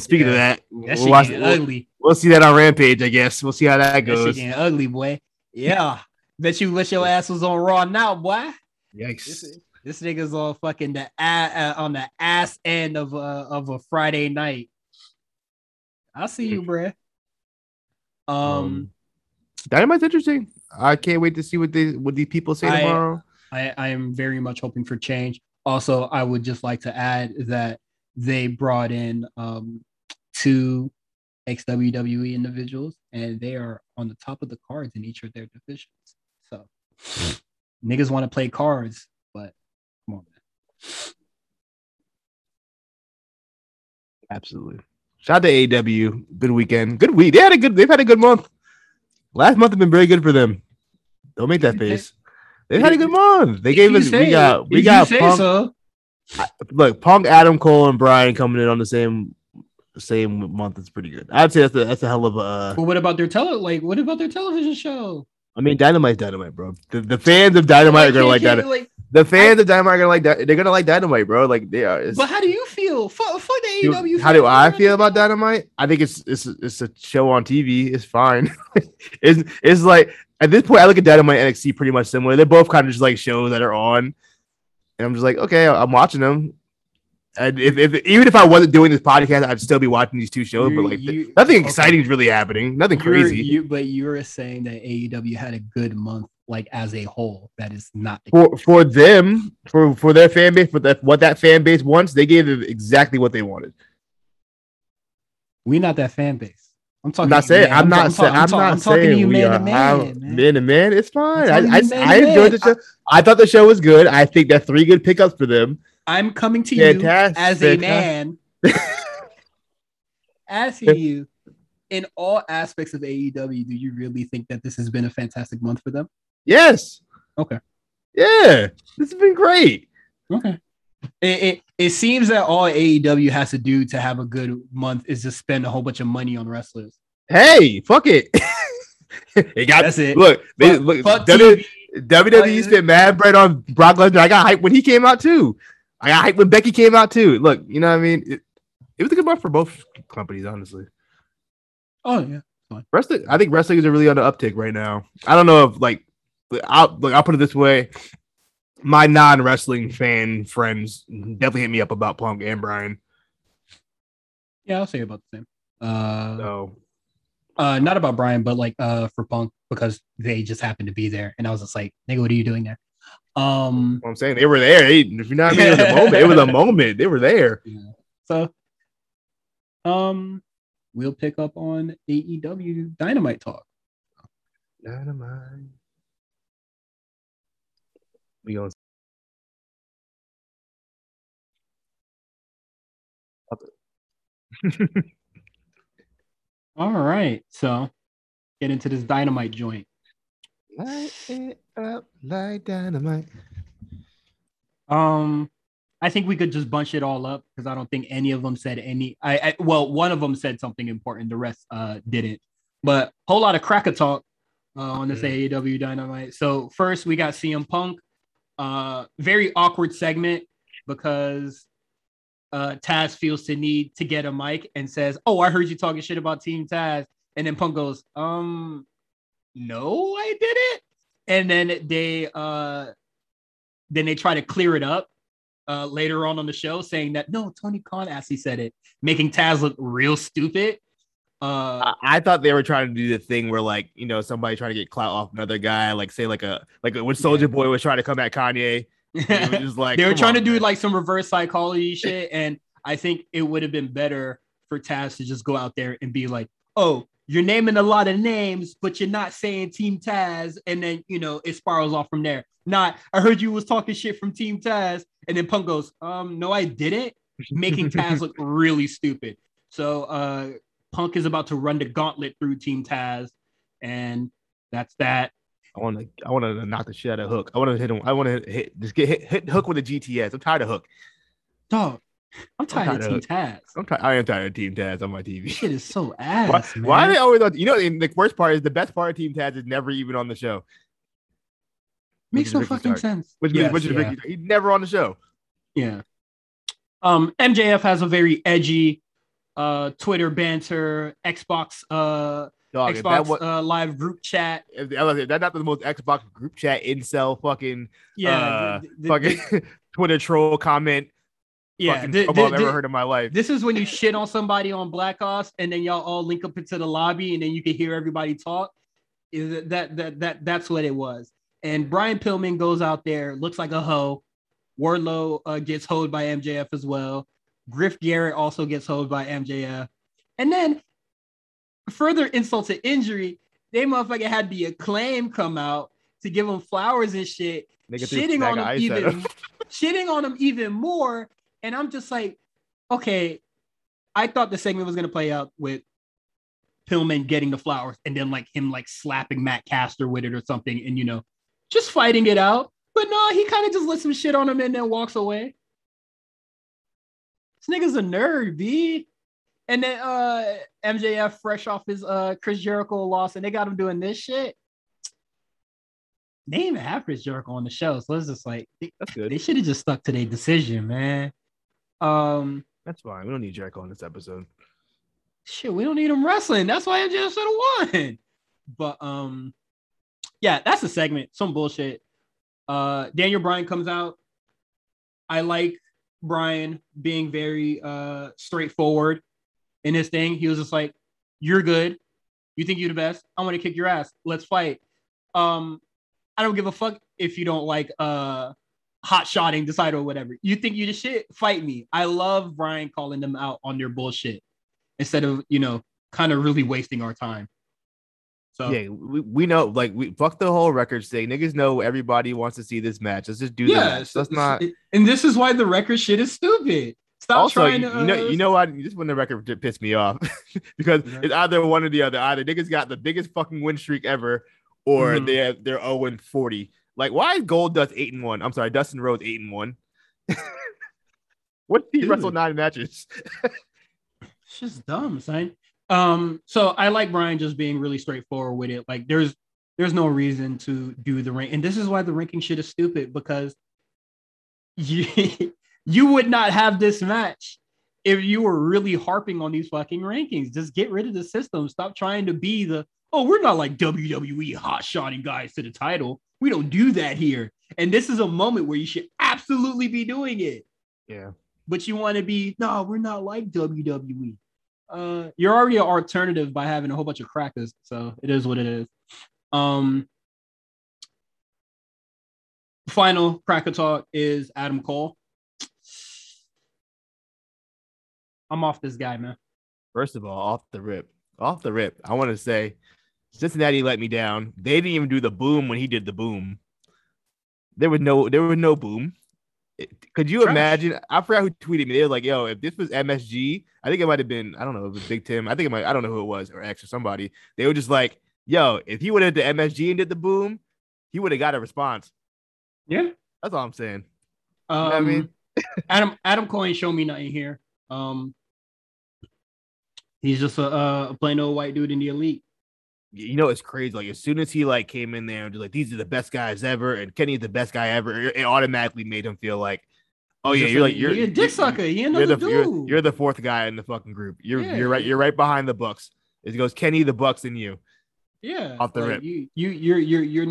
Speaking of that shit getting ugly. We'll see that on Rampage, I guess. We'll see how that goes. That shit getting ugly, boy. Yeah. Bet you wish your ass was on Raw now, boy. Yikes. This nigga's all fucking on the ass end of a Friday night. I'll see you, bruh. Dynamite's interesting. I can't wait to see what these people say tomorrow. I am very much hoping for change. Also, I would just like to add that they brought in two ex-WWE individuals, and they are on the top of the cards in each of their divisions. So, niggas want to play cards, but come on, man. Absolutely. Shout out to AEW. Good weekend. Good week. They've had a good month. Last month has been very good for them. Don't make that face. They've had a good month. They gave us. We got Punk. Look, Punk, Adam Cole, and Brian coming in on the same same month is pretty good. I'd say that's a hell of a. But what about their what about their television show? I mean, Dynamite's Dynamite, bro. The fans of Dynamite are gonna like that. The fans of Dynamite are gonna like that. They're gonna like Dynamite, bro. Like they are. But how do you feel? Fuck the AEW. How do I feel about Dynamite? I think it's a show on TV. It's fine. It's like at this point, I look at Dynamite and NXT pretty much similar. They're both kind of just like shows that are on, and I'm just like, okay, I'm watching them. And if even if I wasn't doing this podcast, I'd still be watching these two shows. But like nothing exciting is really happening. Nothing crazy. But you were saying that AEW had a good month, like as a whole. That is not for them, for their fan base, what that fan base wants. They gave them exactly what they wanted. We're not that fan base. I'm not saying we are. Man to man, it's fine. I enjoyed the show. I thought the show was good. I think that's 3 good pickups for them. I'm coming to you as a man, asking you in all aspects of AEW, do you really think that this has been a fantastic month for them? Yes. Okay. Yeah. This has been great. Okay. It seems that all AEW has to do to have a good month is just spend a whole bunch of money on wrestlers. Hey, fuck it. That's it. Look, WWE spent mad bread on Brock Lesnar. I got hyped when he came out too. I got hyped when Becky came out too. Look, you know what I mean? It was a good month for both companies, honestly. Oh yeah, fine. Wrestling. I think wrestling is really on the uptick right now. I don't know if I'll put it this way: my non-wrestling fan friends definitely hit me up about Punk and Brian. Yeah, I'll say about the same. Not about Brian, but for Punk because they just happened to be there, and I was just like, "Nigga, what are you doing there?" What I'm saying, they were there. If you're not there at the moment, it was a moment. They were there. Yeah. So, we'll pick up on AEW Dynamite talk. Dynamite. We going. All right, so get into this Dynamite joint. Light it up like dynamite. I think we could just bunch it all up because I don't think any of them said any. One of them said something important. The rest didn't. But whole lot of cracker talk on this AEW Dynamite. So first we got CM Punk. Very awkward segment because Taz feels the need to get a mic and says, "Oh, I heard you talking shit about Team Taz." And then Punk goes, "No, I didn't." And then they try to clear it up later on the show, saying that no, Tony Khan actually said it, making Taz look real stupid. I thought they were trying to do the thing where somebody trying to get clout off another guy, when Soulja Boy was trying to come at Kanye. They were trying to do some reverse psychology shit, and I think it would have been better for Taz to just go out there and be like, "Oh, you're naming a lot of names, but you're not saying Team Taz," and then, it spirals off from there. Not, "I heard you was talking shit from Team Taz," and then Punk goes, "No, I didn't," making Taz look really stupid. So Punk is about to run the gauntlet through Team Taz, and that's that. I want to knock the shit out of Hook. I want to hit him. I want to hit Hook with a GTS. I'm tired of Hook. Dog. I'm tired of Team Taz. I am tired of Team Taz on my TV. Shit is so ass. Why are they always on? The worst part is the best part of Team Taz is never even on the show. Makes no fucking sense. He's never on the show. Yeah. MJF has a very edgy Twitter banter, Xbox Dog, Xbox live group chat. That's not the most Xbox group chat incel fucking Twitter troll comment. Yeah, I've ever heard in my life. This is when you shit on somebody on Black Ops, and then y'all all link up into the lobby, and then you can hear everybody talk. Is that's what it was? And Brian Pillman goes out there, looks like a hoe. Wardlow gets hoed by MJF as well. Griff Garrett also gets hoed by MJF, and then further insult to injury, they motherfucker had the Acclaim come out to give them flowers and shit, shitting on them even more. And I'm just like, okay, I thought the segment was going to play out with Pillman getting the flowers and then him slapping Matt Caster with it or something and, just fighting it out. But no, he kind of just lets some shit on him and then walks away. This nigga's a nerd, B. And then MJF fresh off his Chris Jericho loss, and they got him doing this shit. They didn't even have Chris Jericho on the show, so it's just like they should have just stuck to their decision, man. That's fine. We don't need Jericho on this episode. Shit, we don't need him wrestling. That's why MJF should have won. But yeah, that's a segment. Some bullshit. Daniel Bryan comes out. I like Bryan being very straightforward in his thing. He was just like, "You're good. You think you're the best. I'm gonna kick your ass. Let's fight." I don't give a fuck if you don't like hot-shotting the side or whatever. You think you the shit? Fight me. I love Bryan calling them out on their bullshit instead of, you know, kind of really wasting our time. So yeah, we know, like, we fuck the whole records thing. Niggas know everybody wants to see this match. Let's just do this. Let's not. And this is why the record shit is stupid. Stop also, trying to. You know what? This when the record pissed me off because it's either one or the other. Either niggas got the biggest fucking win streak ever, or they have, they're 0-40. Like, why is Goldust 8-1? I'm sorry, Dustin Rhodes 8-1. What did he wrestle 9 matches? It's just dumb, son. So I like Bryan just being really straightforward with it. Like, there's no reason to do the rank, and this is why the ranking shit is stupid, because you would not have this match if you were really harping on these fucking rankings. Just get rid of the system. Stop trying to be the, oh, we're not like WWE hot-shotting guys to the title. We don't do that here. And this is a moment where you should absolutely be doing it. Yeah. But you want to be, no, we're not like WWE. You're already an alternative by having a whole bunch of crackers. So it is what it is. Final cracker talk is Adam Cole. I'm off this guy, man. First of all, off the rip, I want to say, Cincinnati let me down. They didn't even do the boom when he did the boom. There was no boom. Could you imagine? I forgot who tweeted me. They were like, "Yo, if this was MSG, I think it might have been. I don't know if it was Big Tim. I think it might. I don't know who it was, or X or somebody. They were just like, "Yo, if he would have did the MSG and did the boom, he would have got a response." Yeah, that's all I'm saying. You know what I mean, Adam Cole ain't show me nothing here. He's just a plain old white dude in the elite. You know, it's crazy. Like, as soon as he like came in there and just like, these are the best guys ever, and Kenny's the best guy ever, it automatically made him feel like, oh yeah, you're a dick sucker. You're the fourth guy in the fucking group. You're right behind the Bucks. It goes Kenny, the Bucks, and you. Yeah, off the rip. You're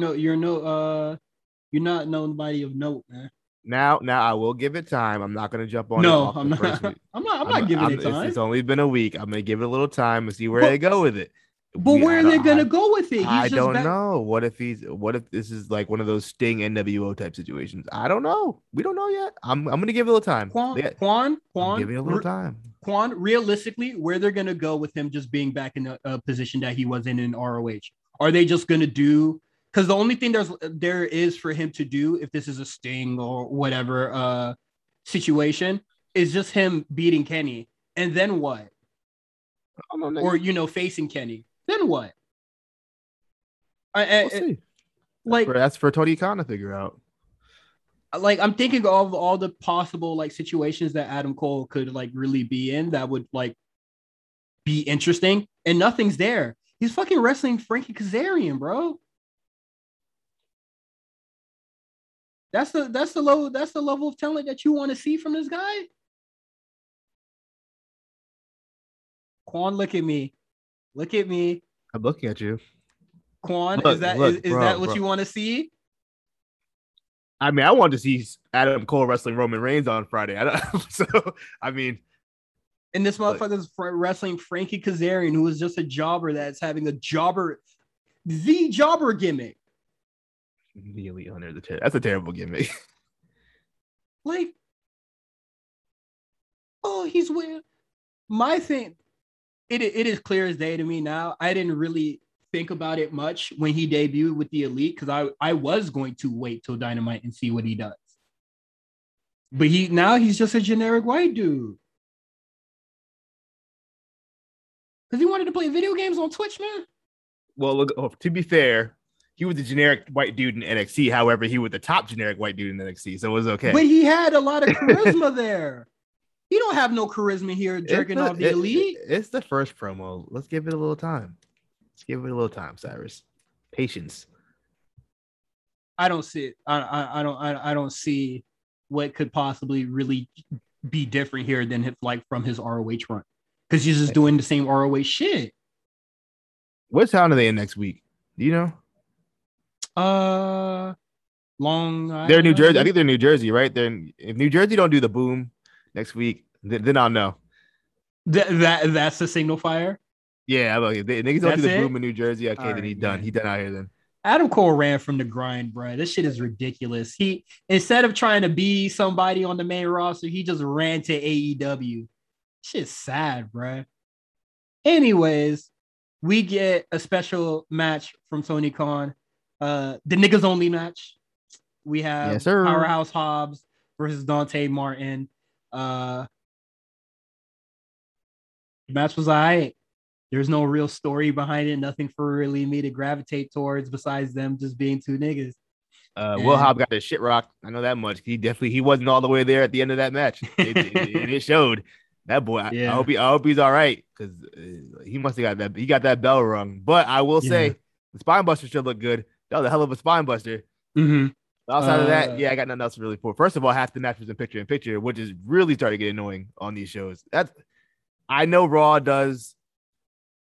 not nobody of note, man. Now I will give it time. I'm not going to jump on. No, I'm not giving it time. It's only been a week. I'm going to give it a little time and see where they go with it. But where are they going to go with it? I don't know. What if this is like one of those Sting NWO type situations? I don't know. We don't know yet. I'm going to give it a little time. Quan, realistically, where they're going to go with him just being back in a position that he was in ROH? Are they just going to do? Because the only thing there is for him to do, if this is a Sting or whatever situation, is just him beating Kenny. And then what? Or, you know, facing Kenny. Then what? We'll see. Like, that's for Tony Khan to figure out. Like, I'm thinking of all the possible, like, situations that Adam Cole could, like, really be in that would, like, be interesting. And nothing's there. He's fucking wrestling Frankie Kazarian, bro. That's the level of talent that you want to see from this guy. Quan, look at me. I'm looking at you. Quan, is that what you want to see? I mean, I want to see Adam Cole wrestling Roman Reigns on Friday. And this motherfucker's wrestling Frankie Kazarian, who is just a jobber that's having the jobber gimmick. Really under the that's a terrible gimmick. Like, oh, he's weird. My thing, it is clear as day to me now. I didn't really think about it much when he debuted with the Elite, because I was going to wait till Dynamite and see what he does. But he's just a generic white dude. Because he wanted to play video games on Twitch, man. Well, look, to be fair, he was a generic white dude in NXT. However, he was the top generic white dude in NXT, so it was okay. But he had a lot of charisma there. You don't have no charisma here jerking off the elite. It's the first promo. Let's give it a little time. Let's give it a little time, Cyrus. Patience. I don't see it. I don't see what could possibly really be different here than his, like, from his ROH run, because he's just doing the same ROH shit. What town are they in next week? Do you know? They're New Jersey. I think they're New Jersey, right? If New Jersey don't do the boom next week, then I'll know. That's the signal fire. Yeah, if niggas don't do the boom in New Jersey, okay, then he's done. He done out here then. Adam Cole ran from the grind, bro. This shit is ridiculous. He, instead of trying to be somebody on the main roster, he just ran to AEW. Shit's sad, bro. Anyways, we get a special match from Tony Khan. The niggas only match. We have Powerhouse Hobbs versus Dante Martin. The match was all right. There's no real story behind it. Nothing for really me to gravitate towards besides them just being two niggas. Will Hobbs got his shit rocked. I know that much. He wasn't all the way there at the end of that match. It showed. That boy, yeah. I hope he's all right, because he must have got that. He got that bell rung. But I will say the spine buster should look good. That was a hell of a spine buster. Mm-hmm. Outside of that, I got nothing else really for. First of all, half the match was in picture-in-picture, which is really starting to get annoying on these shows. I know Raw does,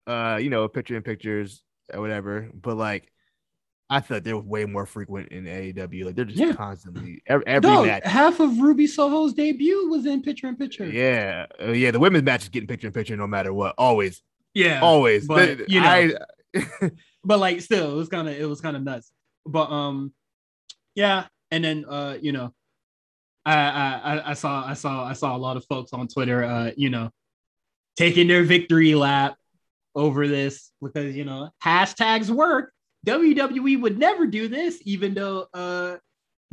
picture-in-pictures or whatever, but like I thought they were way more frequent in AEW. Like they're just constantly every match. Half of Ruby Soho's debut was in picture-in-picture. Yeah, the women's match is getting picture-in-picture no matter what, always. Yeah, always. But but like still, it was kind of nuts. But yeah, and then I saw a lot of folks on Twitter, taking their victory lap over this because hashtags work. WWE would never do this, even though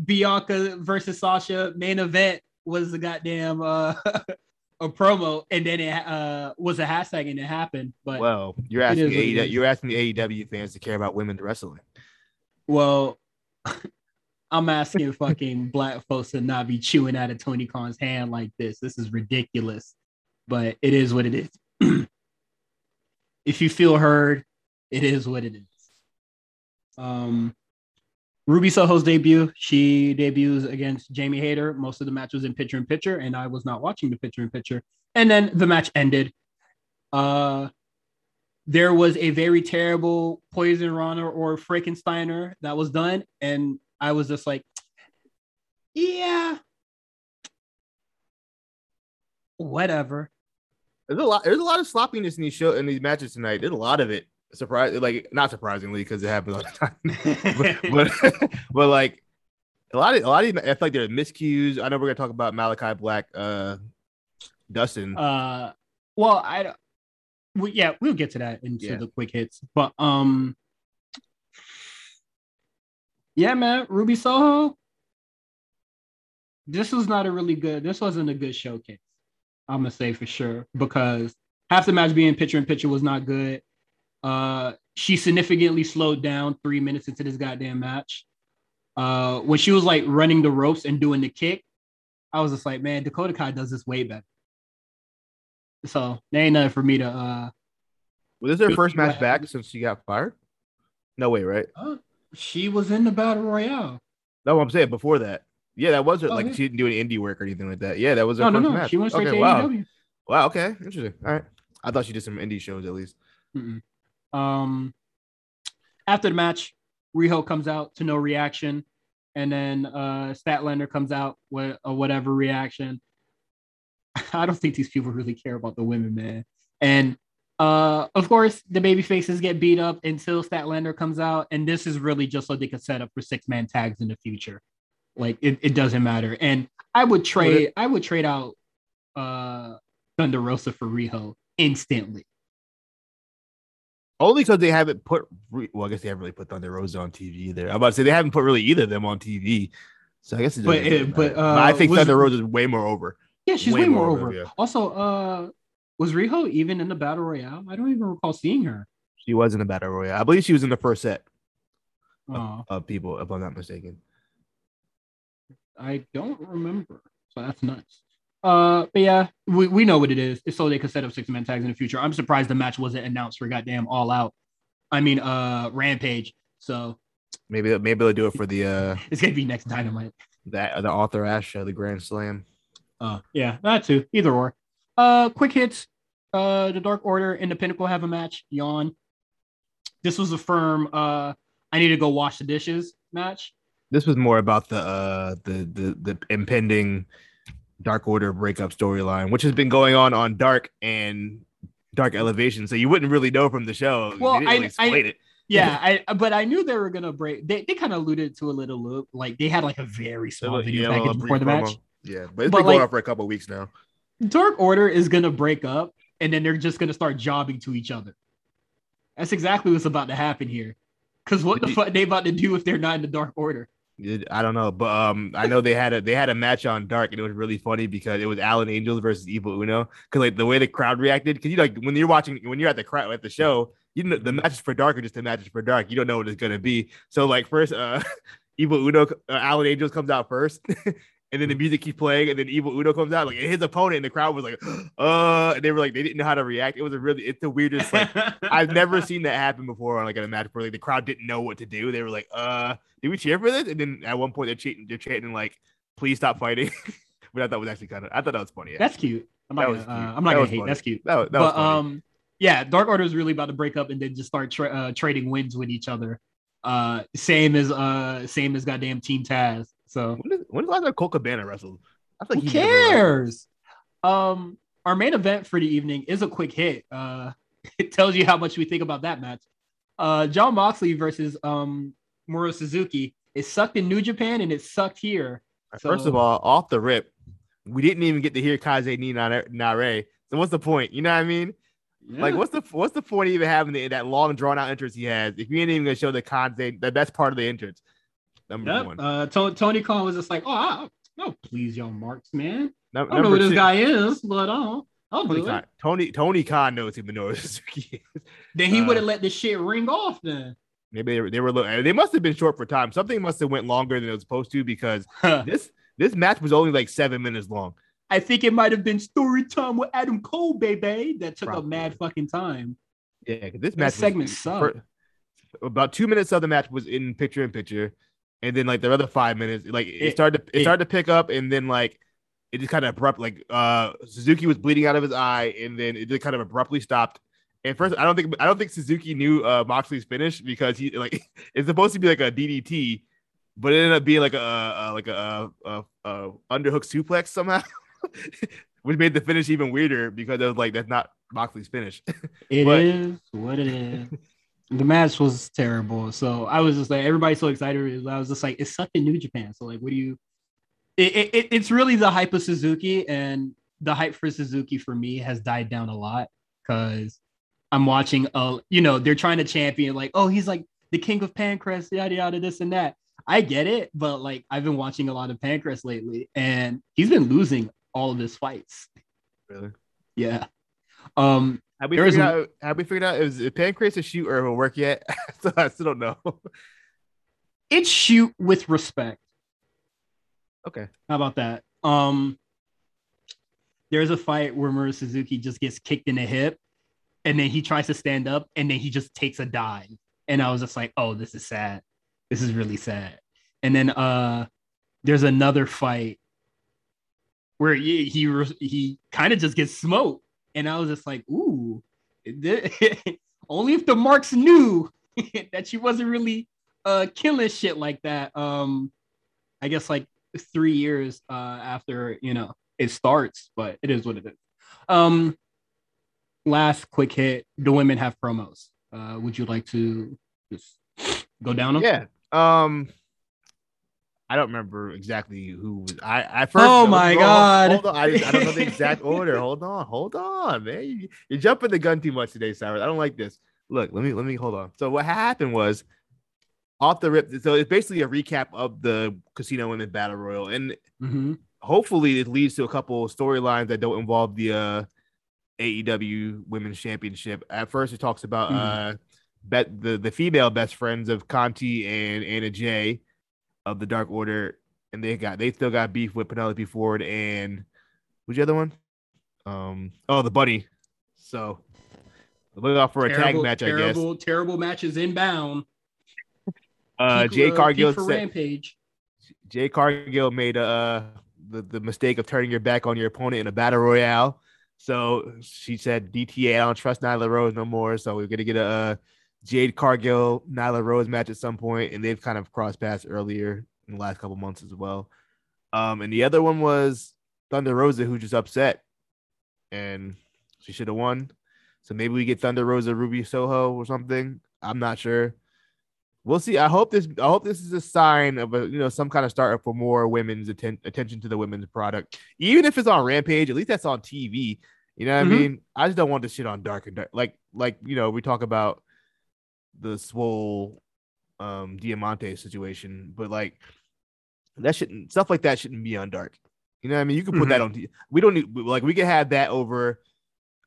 Bianca versus Sasha main event was the goddamn a promo, and then it was a hashtag, and it happened. But well, you're asking the AEW fans to care about women's wrestling. Well. I'm asking fucking black folks to not be chewing out of Tony Khan's hand like this. This is ridiculous, but it is what it is. If you feel heard, it is what it is. Ruby Soho's debut. She debuts against Jamie Hayter. Most of the match was in picture-in-picture, and I was not watching the picture-in-picture. And then the match ended. There was a very terrible Poison Rana or Frankensteiner that was done, and I was just like, yeah, whatever. There's a lot of sloppiness in these matches tonight. There's a lot of it. Not surprisingly, because it happens all the time. but like a lot of I feel like there are miscues. I know we're gonna talk about Malachi Black, Dustin. We'll get to that into the quick hits, but yeah, man, Ruby Soho. This wasn't a good showcase, I'm gonna say for sure, because half the match being picture-in-picture was not good. She significantly slowed down 3 minutes into this goddamn match. When she was like running the ropes and doing the kick, I was just like, man, Dakota Kai does this way better. So there ain't nothing for me to. Was this her first match back since she got fired? No way, right? She was in the Battle Royale. No, what I'm saying before that. Yeah, that was her. She didn't do any indie work or anything like that. Yeah, that was her first match. She went straight to AEW. Wow. Okay. Interesting. All right. I thought she did some indie shows at least. Mm-mm. After the match, Riho comes out to no reaction, and then Statlander comes out with a whatever reaction. I don't think these people really care about the women, man. And of course, the baby faces get beat up until Statlander comes out, and this is really just so they can set up for 6-man tags in the future. Like it doesn't matter. And I would trade out Thunder Rosa for Riho instantly. Only because they haven't put, well, I guess they haven't really put Thunder Rosa on TV either. I'm about to say they haven't put really either of them on TV. So I guess it's but I think Thunder Rosa is way more over. Yeah, she's way more over. Yeah. Also, was Riho even in the Battle Royale? I don't even recall seeing her. She was in the Battle Royale. I believe she was in the first set of people, if I'm not mistaken. I don't remember. So that's nuts. But yeah, we know what it is. It's so they could set up 6-man tags in the future. I'm surprised the match wasn't announced for goddamn All Out. I mean, Rampage. So maybe they'll do it for the. It's gonna be next Dynamite. That the Arthur Ashe, the Grand Slam. Yeah, that too. Either or. Quick hits. The Dark Order and the Pinnacle have a match. Yawn. This was a firm. I need to go wash the dishes match. This was more about the impending Dark Order breakup storyline, which has been going on Dark and Dark Elevation. So you wouldn't really know from the show. Well, they didn't really explain it. Yeah, but I knew they were gonna break. They kind of alluded to a little loop, like they had like a very small video package before the match. Yeah, but it's been going on for a couple of weeks now. Dark Order is gonna break up, and then they're just gonna start jobbing to each other. That's exactly what's about to happen here. Because what the fuck are they about to do if they're not in the Dark Order? I don't know, but I know they had a match on Dark, and it was really funny because it was Allen Angels versus Evil Uno. Because like the way the crowd reacted, because you know, like when you're at the crowd at the show, you know the matches for Dark are just the matches for Dark. You don't know what it's gonna be. So like first, Evil Uno, Allen Angels comes out first. And then the music keeps playing, and then Evil Uno comes out, like his opponent, and the crowd was like, and they were like, they didn't know how to react. It's the weirdest. Like, I've never seen that happen before on like a match where like the crowd didn't know what to do. They were like, did we cheer for this? And then at one point they're chanting like, please stop fighting. But I thought that was funny. Yeah. That's cute. I'm not gonna hate. Funny. That's cute. That was funny. Yeah, Dark Order is really about to break up and then just start trading wins with each other. Same as goddamn Team Taz. So when is either Colt Cabana wrestled? I think who cares? Our main event for the evening is a quick hit. It tells you how much we think about that match. John Moxley versus Minoru Suzuki. It sucked in New Japan and it sucked here. So, first of all, off the rip, we didn't even get to hear Kaze ni Nare. So what's the point? You know what I mean? Yeah. Like what's the point of even having that long drawn out entrance he has if you ain't even gonna show the Kaze the best part of the entrance? Yep. Tony Khan was just like, no, please, yo, Marks, man. I don't know who this guy is, but I'll do it. Tony Khan knows who Minoru Suzuki is. Then he would have let this shit ring off then. Maybe they must have been short for time. Something must have went longer than it was supposed to because this match was only like 7 minutes long. I think it might have been story time with Adam Cole, baby. That took up mad fucking time. Yeah, this match segment sucked. About 2 minutes of the match was in picture-in-picture. And then like the other 5 minutes, like it started to pick up, and then like it just kind of abrupt. Like Suzuki was bleeding out of his eye, and then it just kind of abruptly stopped. And first, I don't think Suzuki knew Moxley's finish because he like it's supposed to be like a DDT, but it ended up being like a underhook suplex somehow, which made the finish even weirder because it was like that's not Moxley's finish. It is what it is. The match was terrible, so I was just like, everybody's so excited. I was just like, it's such in New Japan, so like, what do you? It's really the hype of Suzuki, and the hype for Suzuki for me has died down a lot because I'm watching. They're trying to champion like, oh, he's like the king of Pancrase, yada yada, this and that. I get it, but like, I've been watching a lot of Pancrase lately, and he's been losing all of his fights. Really? Yeah. Have we figured out is Pancrase a shoot or if it will work yet? I still don't know. It's shoot with respect. Okay. How about that? There's a fight where Minoru Suzuki just gets kicked in the hip and then he tries to stand up and then he just takes a dive. And I was just like, oh, this is sad. This is really sad. And then there's another fight where he kind of just gets smoked. And I was just like, ooh, only if the Marks knew that she wasn't really killing shit like that. I guess like 3 years after, it starts, but it is what it is. Last quick hit, the women have promos. Would you like to just go down them? Yeah. I don't remember exactly who was. I first. Oh my god! Hold on. I don't know the exact order. Hold on, man. You're jumping the gun too much today, Cyrus. I don't like this. Look, let me hold on. So what happened was, off the rip. So it's basically a recap of the Casino Women Battle Royal, and hopefully it leads to a couple storylines that don't involve the AEW Women's Championship. At first, it talks about the female best friends of Conti and Anna Jay of the Dark Order, and they still got beef with Penelope Ford and Who's the other one? The Buddy. So look out for a tag match, I guess. Terrible matches inbound. Jay Cargill for Rampage. Jay Cargill made the mistake of turning your back on your opponent in a battle royale. So she said, DTA, I don't trust Nyla Rose no more. So we're going to get a Jade Cargill, Nyla Rose match at some point. And they've kind of crossed paths earlier in the last couple months as well. And the other one was Thunder Rosa, who just upset. And she should have won. So maybe we get Thunder Rosa, Ruby Soho or something. I'm not sure. We'll see. I hope this is a sign of some kind of startup for more women's attention to the women's product. Even if it's on Rampage, at least that's on TV. You know what I mean? I just don't want this shit on Dark and Dark. Like we talk about the Swole Diamante situation, but like that shouldn't stuff like that shouldn't be on Dark. You know what I mean? You can put that on TV. We don't need we can have that over.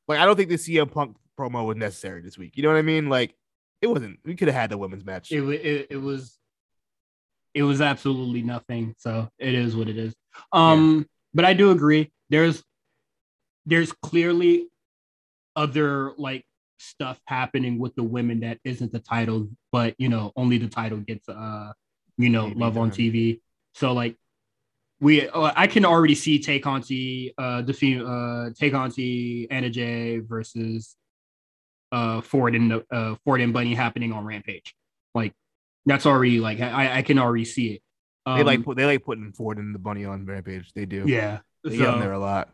Like I don't think the CM Punk promo was necessary this week. You know what I mean? Like. It wasn't. We could have had the women's match. It was absolutely nothing. So it is what it is. But I do agree. There's clearly other stuff happening with the women that isn't the title, but only the title gets love on TV. So I can already see Tay Conti Anna Jay versus. Ford and Bunny happening on Rampage, that's already I can already see it. They like putting Ford and the Bunny on Rampage. They do, yeah. They get on there a lot.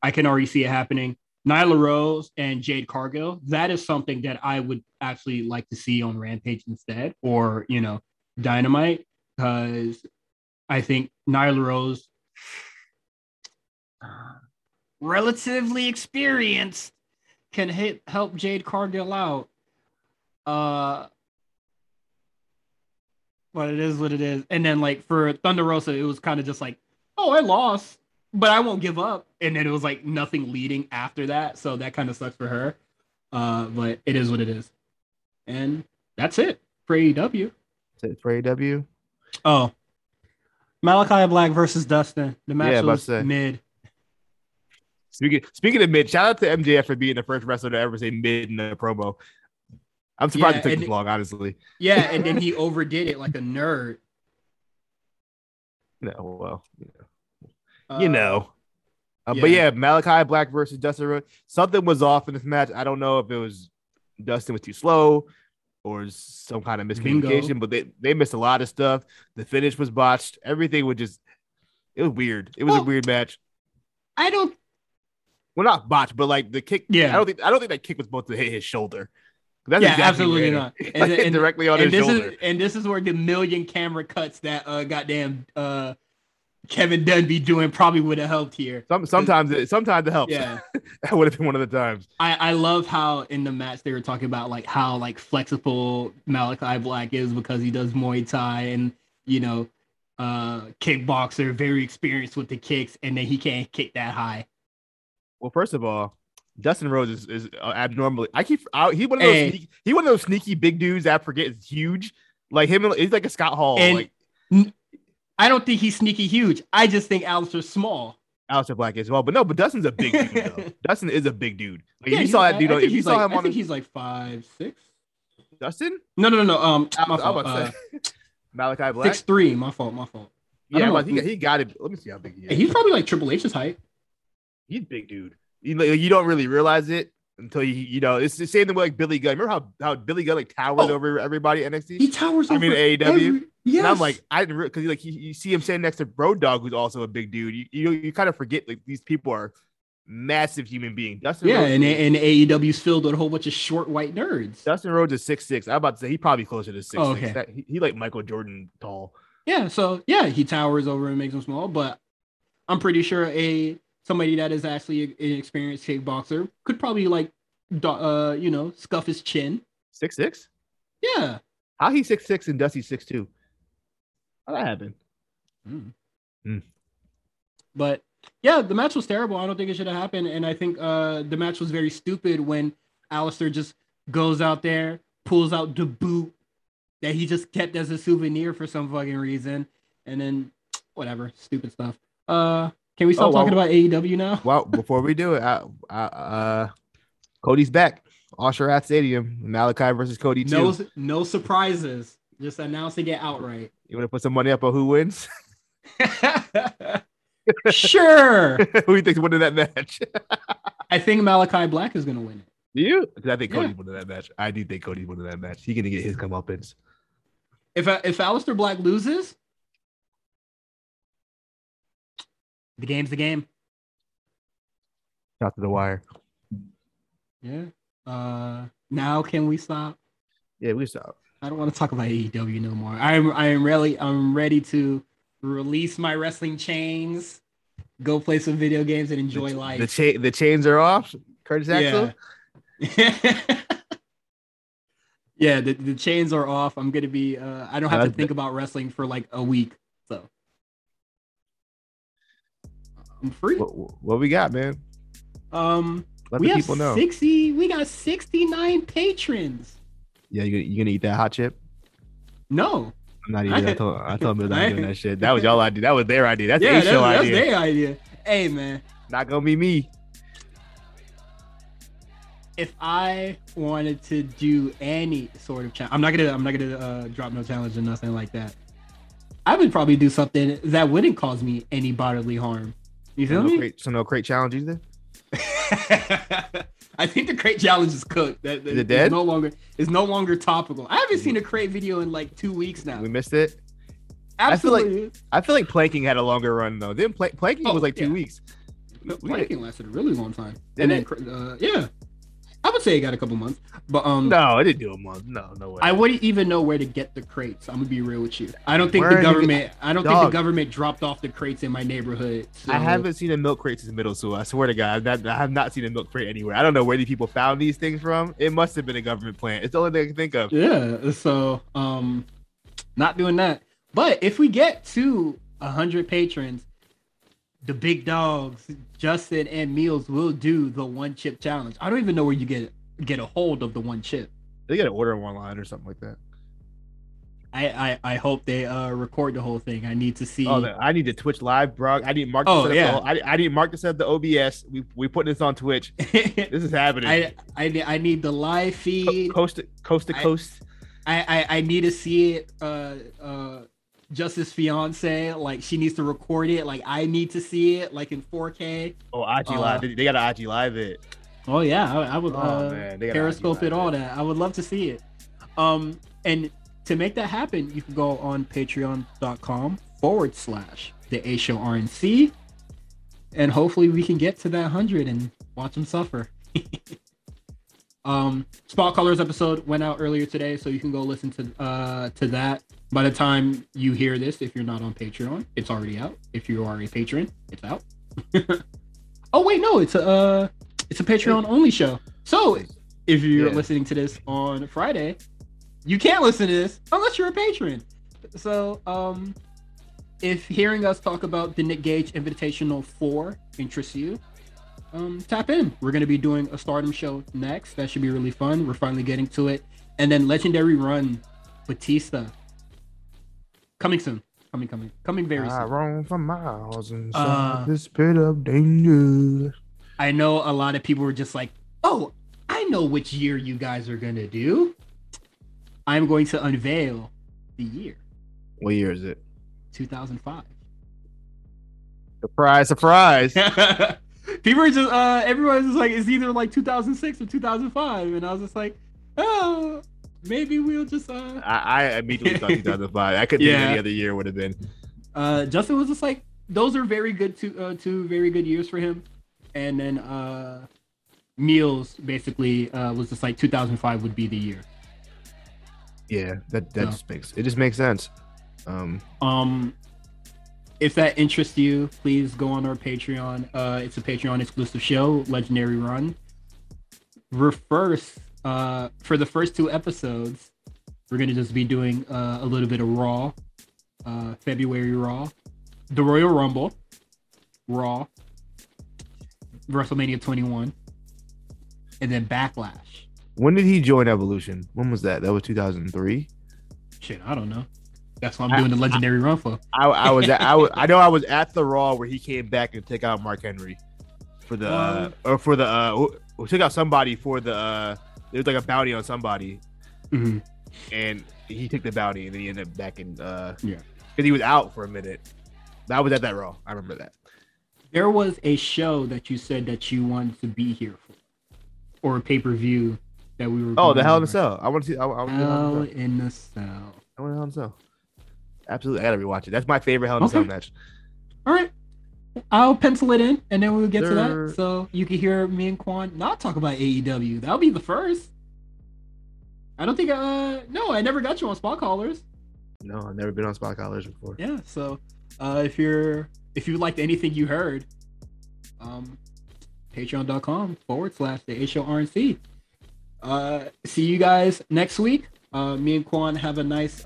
I can already see it happening. Nyla Rose and Jade Cargill. That is something that I would actually like to see on Rampage instead, or Dynamite, because I think Nyla Rose, relatively experienced. Can help Jade Cargill out. But it is what it is. And then for Thunder Rosa, it was kind of just I lost, but I won't give up. And then it was nothing leading after that. So that kind of sucks for her. But it is what it is. And that's it for AEW. That's it for AEW. Oh, Malakai Black versus Dustin. The match was mid. Speaking of mid, shout out to MJF for being the first wrestler to ever say mid in a promo. I'm surprised it took this long, honestly. Yeah, and then he overdid it like a nerd. No, well, But Malakai Black versus Dustin Rhodes. Something was off in this match. I don't know if it was Dustin was too slow or some kind of miscommunication, but they missed a lot of stuff. The finish was botched. Everything was it was weird. It was a weird match. Well, not botched, but the kick. Yeah, I don't think that kick was supposed to hit his shoulder. That's absolutely not. And directly on his shoulder. This is where the million camera cuts that goddamn Kevin Dunn be doing probably would have helped here. Sometimes it helps. Yeah, that would have been one of the times. I love how in the match they were talking about how flexible Malakai Black is because he does Muay Thai and kickboxer, very experienced with the kicks, and then he can't kick that high. Well, first of all, Dustin Rhodes is abnormally. He one of those sneaky big dudes that I forget is huge. Like him, he's like a Scott Hall. And I don't think he's sneaky huge. I just think Alistair's small. Alistair Black is small, but Dustin's a big dude. Though. Dustin is a big dude. He's 5'6". Dustin? No. Malakai Black. 6'3". My fault. Yeah, he got it. Let me see how big he is. He's probably Triple H's height. He's a big dude. You don't really realize it until you it's the same thing with Billy Gunn. Remember how Billy Gunn towers over everybody at NXT? He towers over AEW. Yes. And I'm I didn't because you see him standing next to Road Dogg, who's also a big dude. You kind of forget these people are massive human beings. And AEW's filled with a whole bunch of short white nerds. Dustin Rhodes is 6'6". I'm about to say he's probably closer to 6'6". He's like Michael Jordan tall. Yeah, so he towers over and makes him small, but I'm pretty sure somebody that is actually an experienced kickboxer could probably scuff his chin. 6'6"? Yeah. How he 6'6" and Dusty's 6'2"? How'd that happen? But the match was terrible. I don't think it should have happened. And I think the match was very stupid when Alistair just goes out there, pulls out the boot that he just kept as a souvenir for some fucking reason. And then whatever, stupid stuff. Can we stop talking about AEW now? Well, before we do it, Cody's back. Osher at Stadium. Malachi versus Cody. No surprises. Just announcing it outright. You want to put some money up on who wins? Sure. Who do you think's winning that match? I think Malachi Black is going to win it. Do you? Because I think Cody's winning that match. I do think Cody's winning that match. He's going to get his comeuppance. If Aleister Black loses, the game's the game. Shot to the wire. Yeah. Now can we stop? Yeah, we stop. I don't want to talk about AEW no more. I'm ready to release my wrestling chains, go play some video games, and enjoy life. The chains are off. Curtis Axel. Yeah, the chains are off. I'm gonna be. I don't have to think about wrestling for like a week, so I'm free. What we got, man? Let the people know. We got 69 patrons. Yeah, you gonna eat that hot chip? No, I'm not eating. I told them I'm doing that shit. That was y'all idea. That was their idea. That's their show idea. That's their idea. Hey, man, not gonna be me. If I wanted to do any sort of challenge, I'm not gonna drop no challenge or nothing like that. I would probably do something that wouldn't cause me any bodily harm. You feel me? So no crate challenge either. I think the crate challenge is cooked. Is it dead? It's no longer topical. I haven't seen a crate video in like 2 weeks now. We missed it. Absolutely. I feel like planking had a longer run though. Then planking was like 2 weeks. No, planking lasted a really long time. And then I would say it got a couple months, but no, I didn't do a month. No way. I wouldn't even know where to get the crates. I'm gonna be real with you. I don't think the government dropped off the crates in my neighborhood. So. I haven't seen a milk crate since middle school. I swear to God, I have not seen a milk crate anywhere. I don't know where these people found these things from. It must have been a government plant. It's the only thing I can think of. Yeah. So, not doing that. But if we get to 100 patrons, the big dogs, Justin and Meals, will do the one chip challenge. I don't even know where you get a hold of the one chip. They gotta order one line or something like that. I hope they record the whole thing. I need to see. Oh, I need to Twitch live, bro. I need Mark. I need Mark to set the OBS. We putting this on Twitch. This is happening. I need the live feed. Coast to coast. I need to see it. Justice's fiance, like she needs to record it. Like I need to see it, like in 4K. Oh, IG live, they gotta IG live it. Oh yeah, I would Periscope it, all that. I would love to see it. And to make that happen, you can go on patreon.com/TheAShowRNC, and hopefully we can get to that 100 and watch them suffer. Spot Colors episode went out earlier today, so you can go listen to that. By the time you hear this, if you're not on Patreon, it's already out. If you are a patron, it's out. Oh wait, no, it's a Patreon only show. So if you're listening to this on Friday, you can't listen to this unless you're a patron. So if hearing us talk about the Nick Gage Invitational 4 interests you, tap in. We're going to be doing a Stardom show next. That should be really fun. We're finally getting to it. And then Legendary Run, Batista. Coming soon. Coming very soon. I run for miles inside this pit of danger. I know a lot of people were just like, oh, I know which year you guys are going to do. I'm going to unveil the year. What year is it? 2005. Surprise, surprise. People are just, everyone's just like, it's either like 2006 or 2005. And I was just like, oh, maybe we'll just. I immediately thought 2005. I couldn't think any other year would have been. Justin was just like, those are very good, two very good years for him. And then Meals basically was just like 2005 would be the year. Yeah, that just makes sense. If that interests you, please go on our Patreon. It's a Patreon exclusive show, Legendary Run. For the first 2 episodes, we're going to just be doing a little bit of Raw, February Raw, the Royal Rumble, Raw, WrestleMania 21, and then Backlash. When did he join Evolution? When was that? That was 2003? Shit, I don't know. That's what I'm doing the legendary run for. I know I was at the Raw where he came back and took out Mark Henry for the took out somebody for the there was like a bounty on somebody, mm-hmm. and he took the bounty and then he ended up back in because he was out for a minute. That was at that Raw. I remember that. There was a show that you said that you wanted to be here for, or a pay per view that we were. Oh, the Hell in a Cell! I want to see. Hell in a Cell. I want Hell in a Cell. Absolutely, I gotta rewatch it. That's my favorite Hell in a Cell match. All right, I'll pencil it in, and then we'll get to that. So you can hear me and Quan not talk about AEW. That'll be the first. I don't think. No, I never got you on Spot Callers. No, I've never been on Spot Callers before. Yeah, so if you liked anything you heard, patreon.com/TheAShowRNC. See you guys next week. Me and Quan have a nice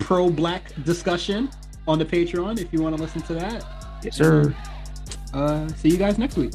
pro-black discussion on the Patreon if you want to listen to that. Yes, sir. See you guys next week.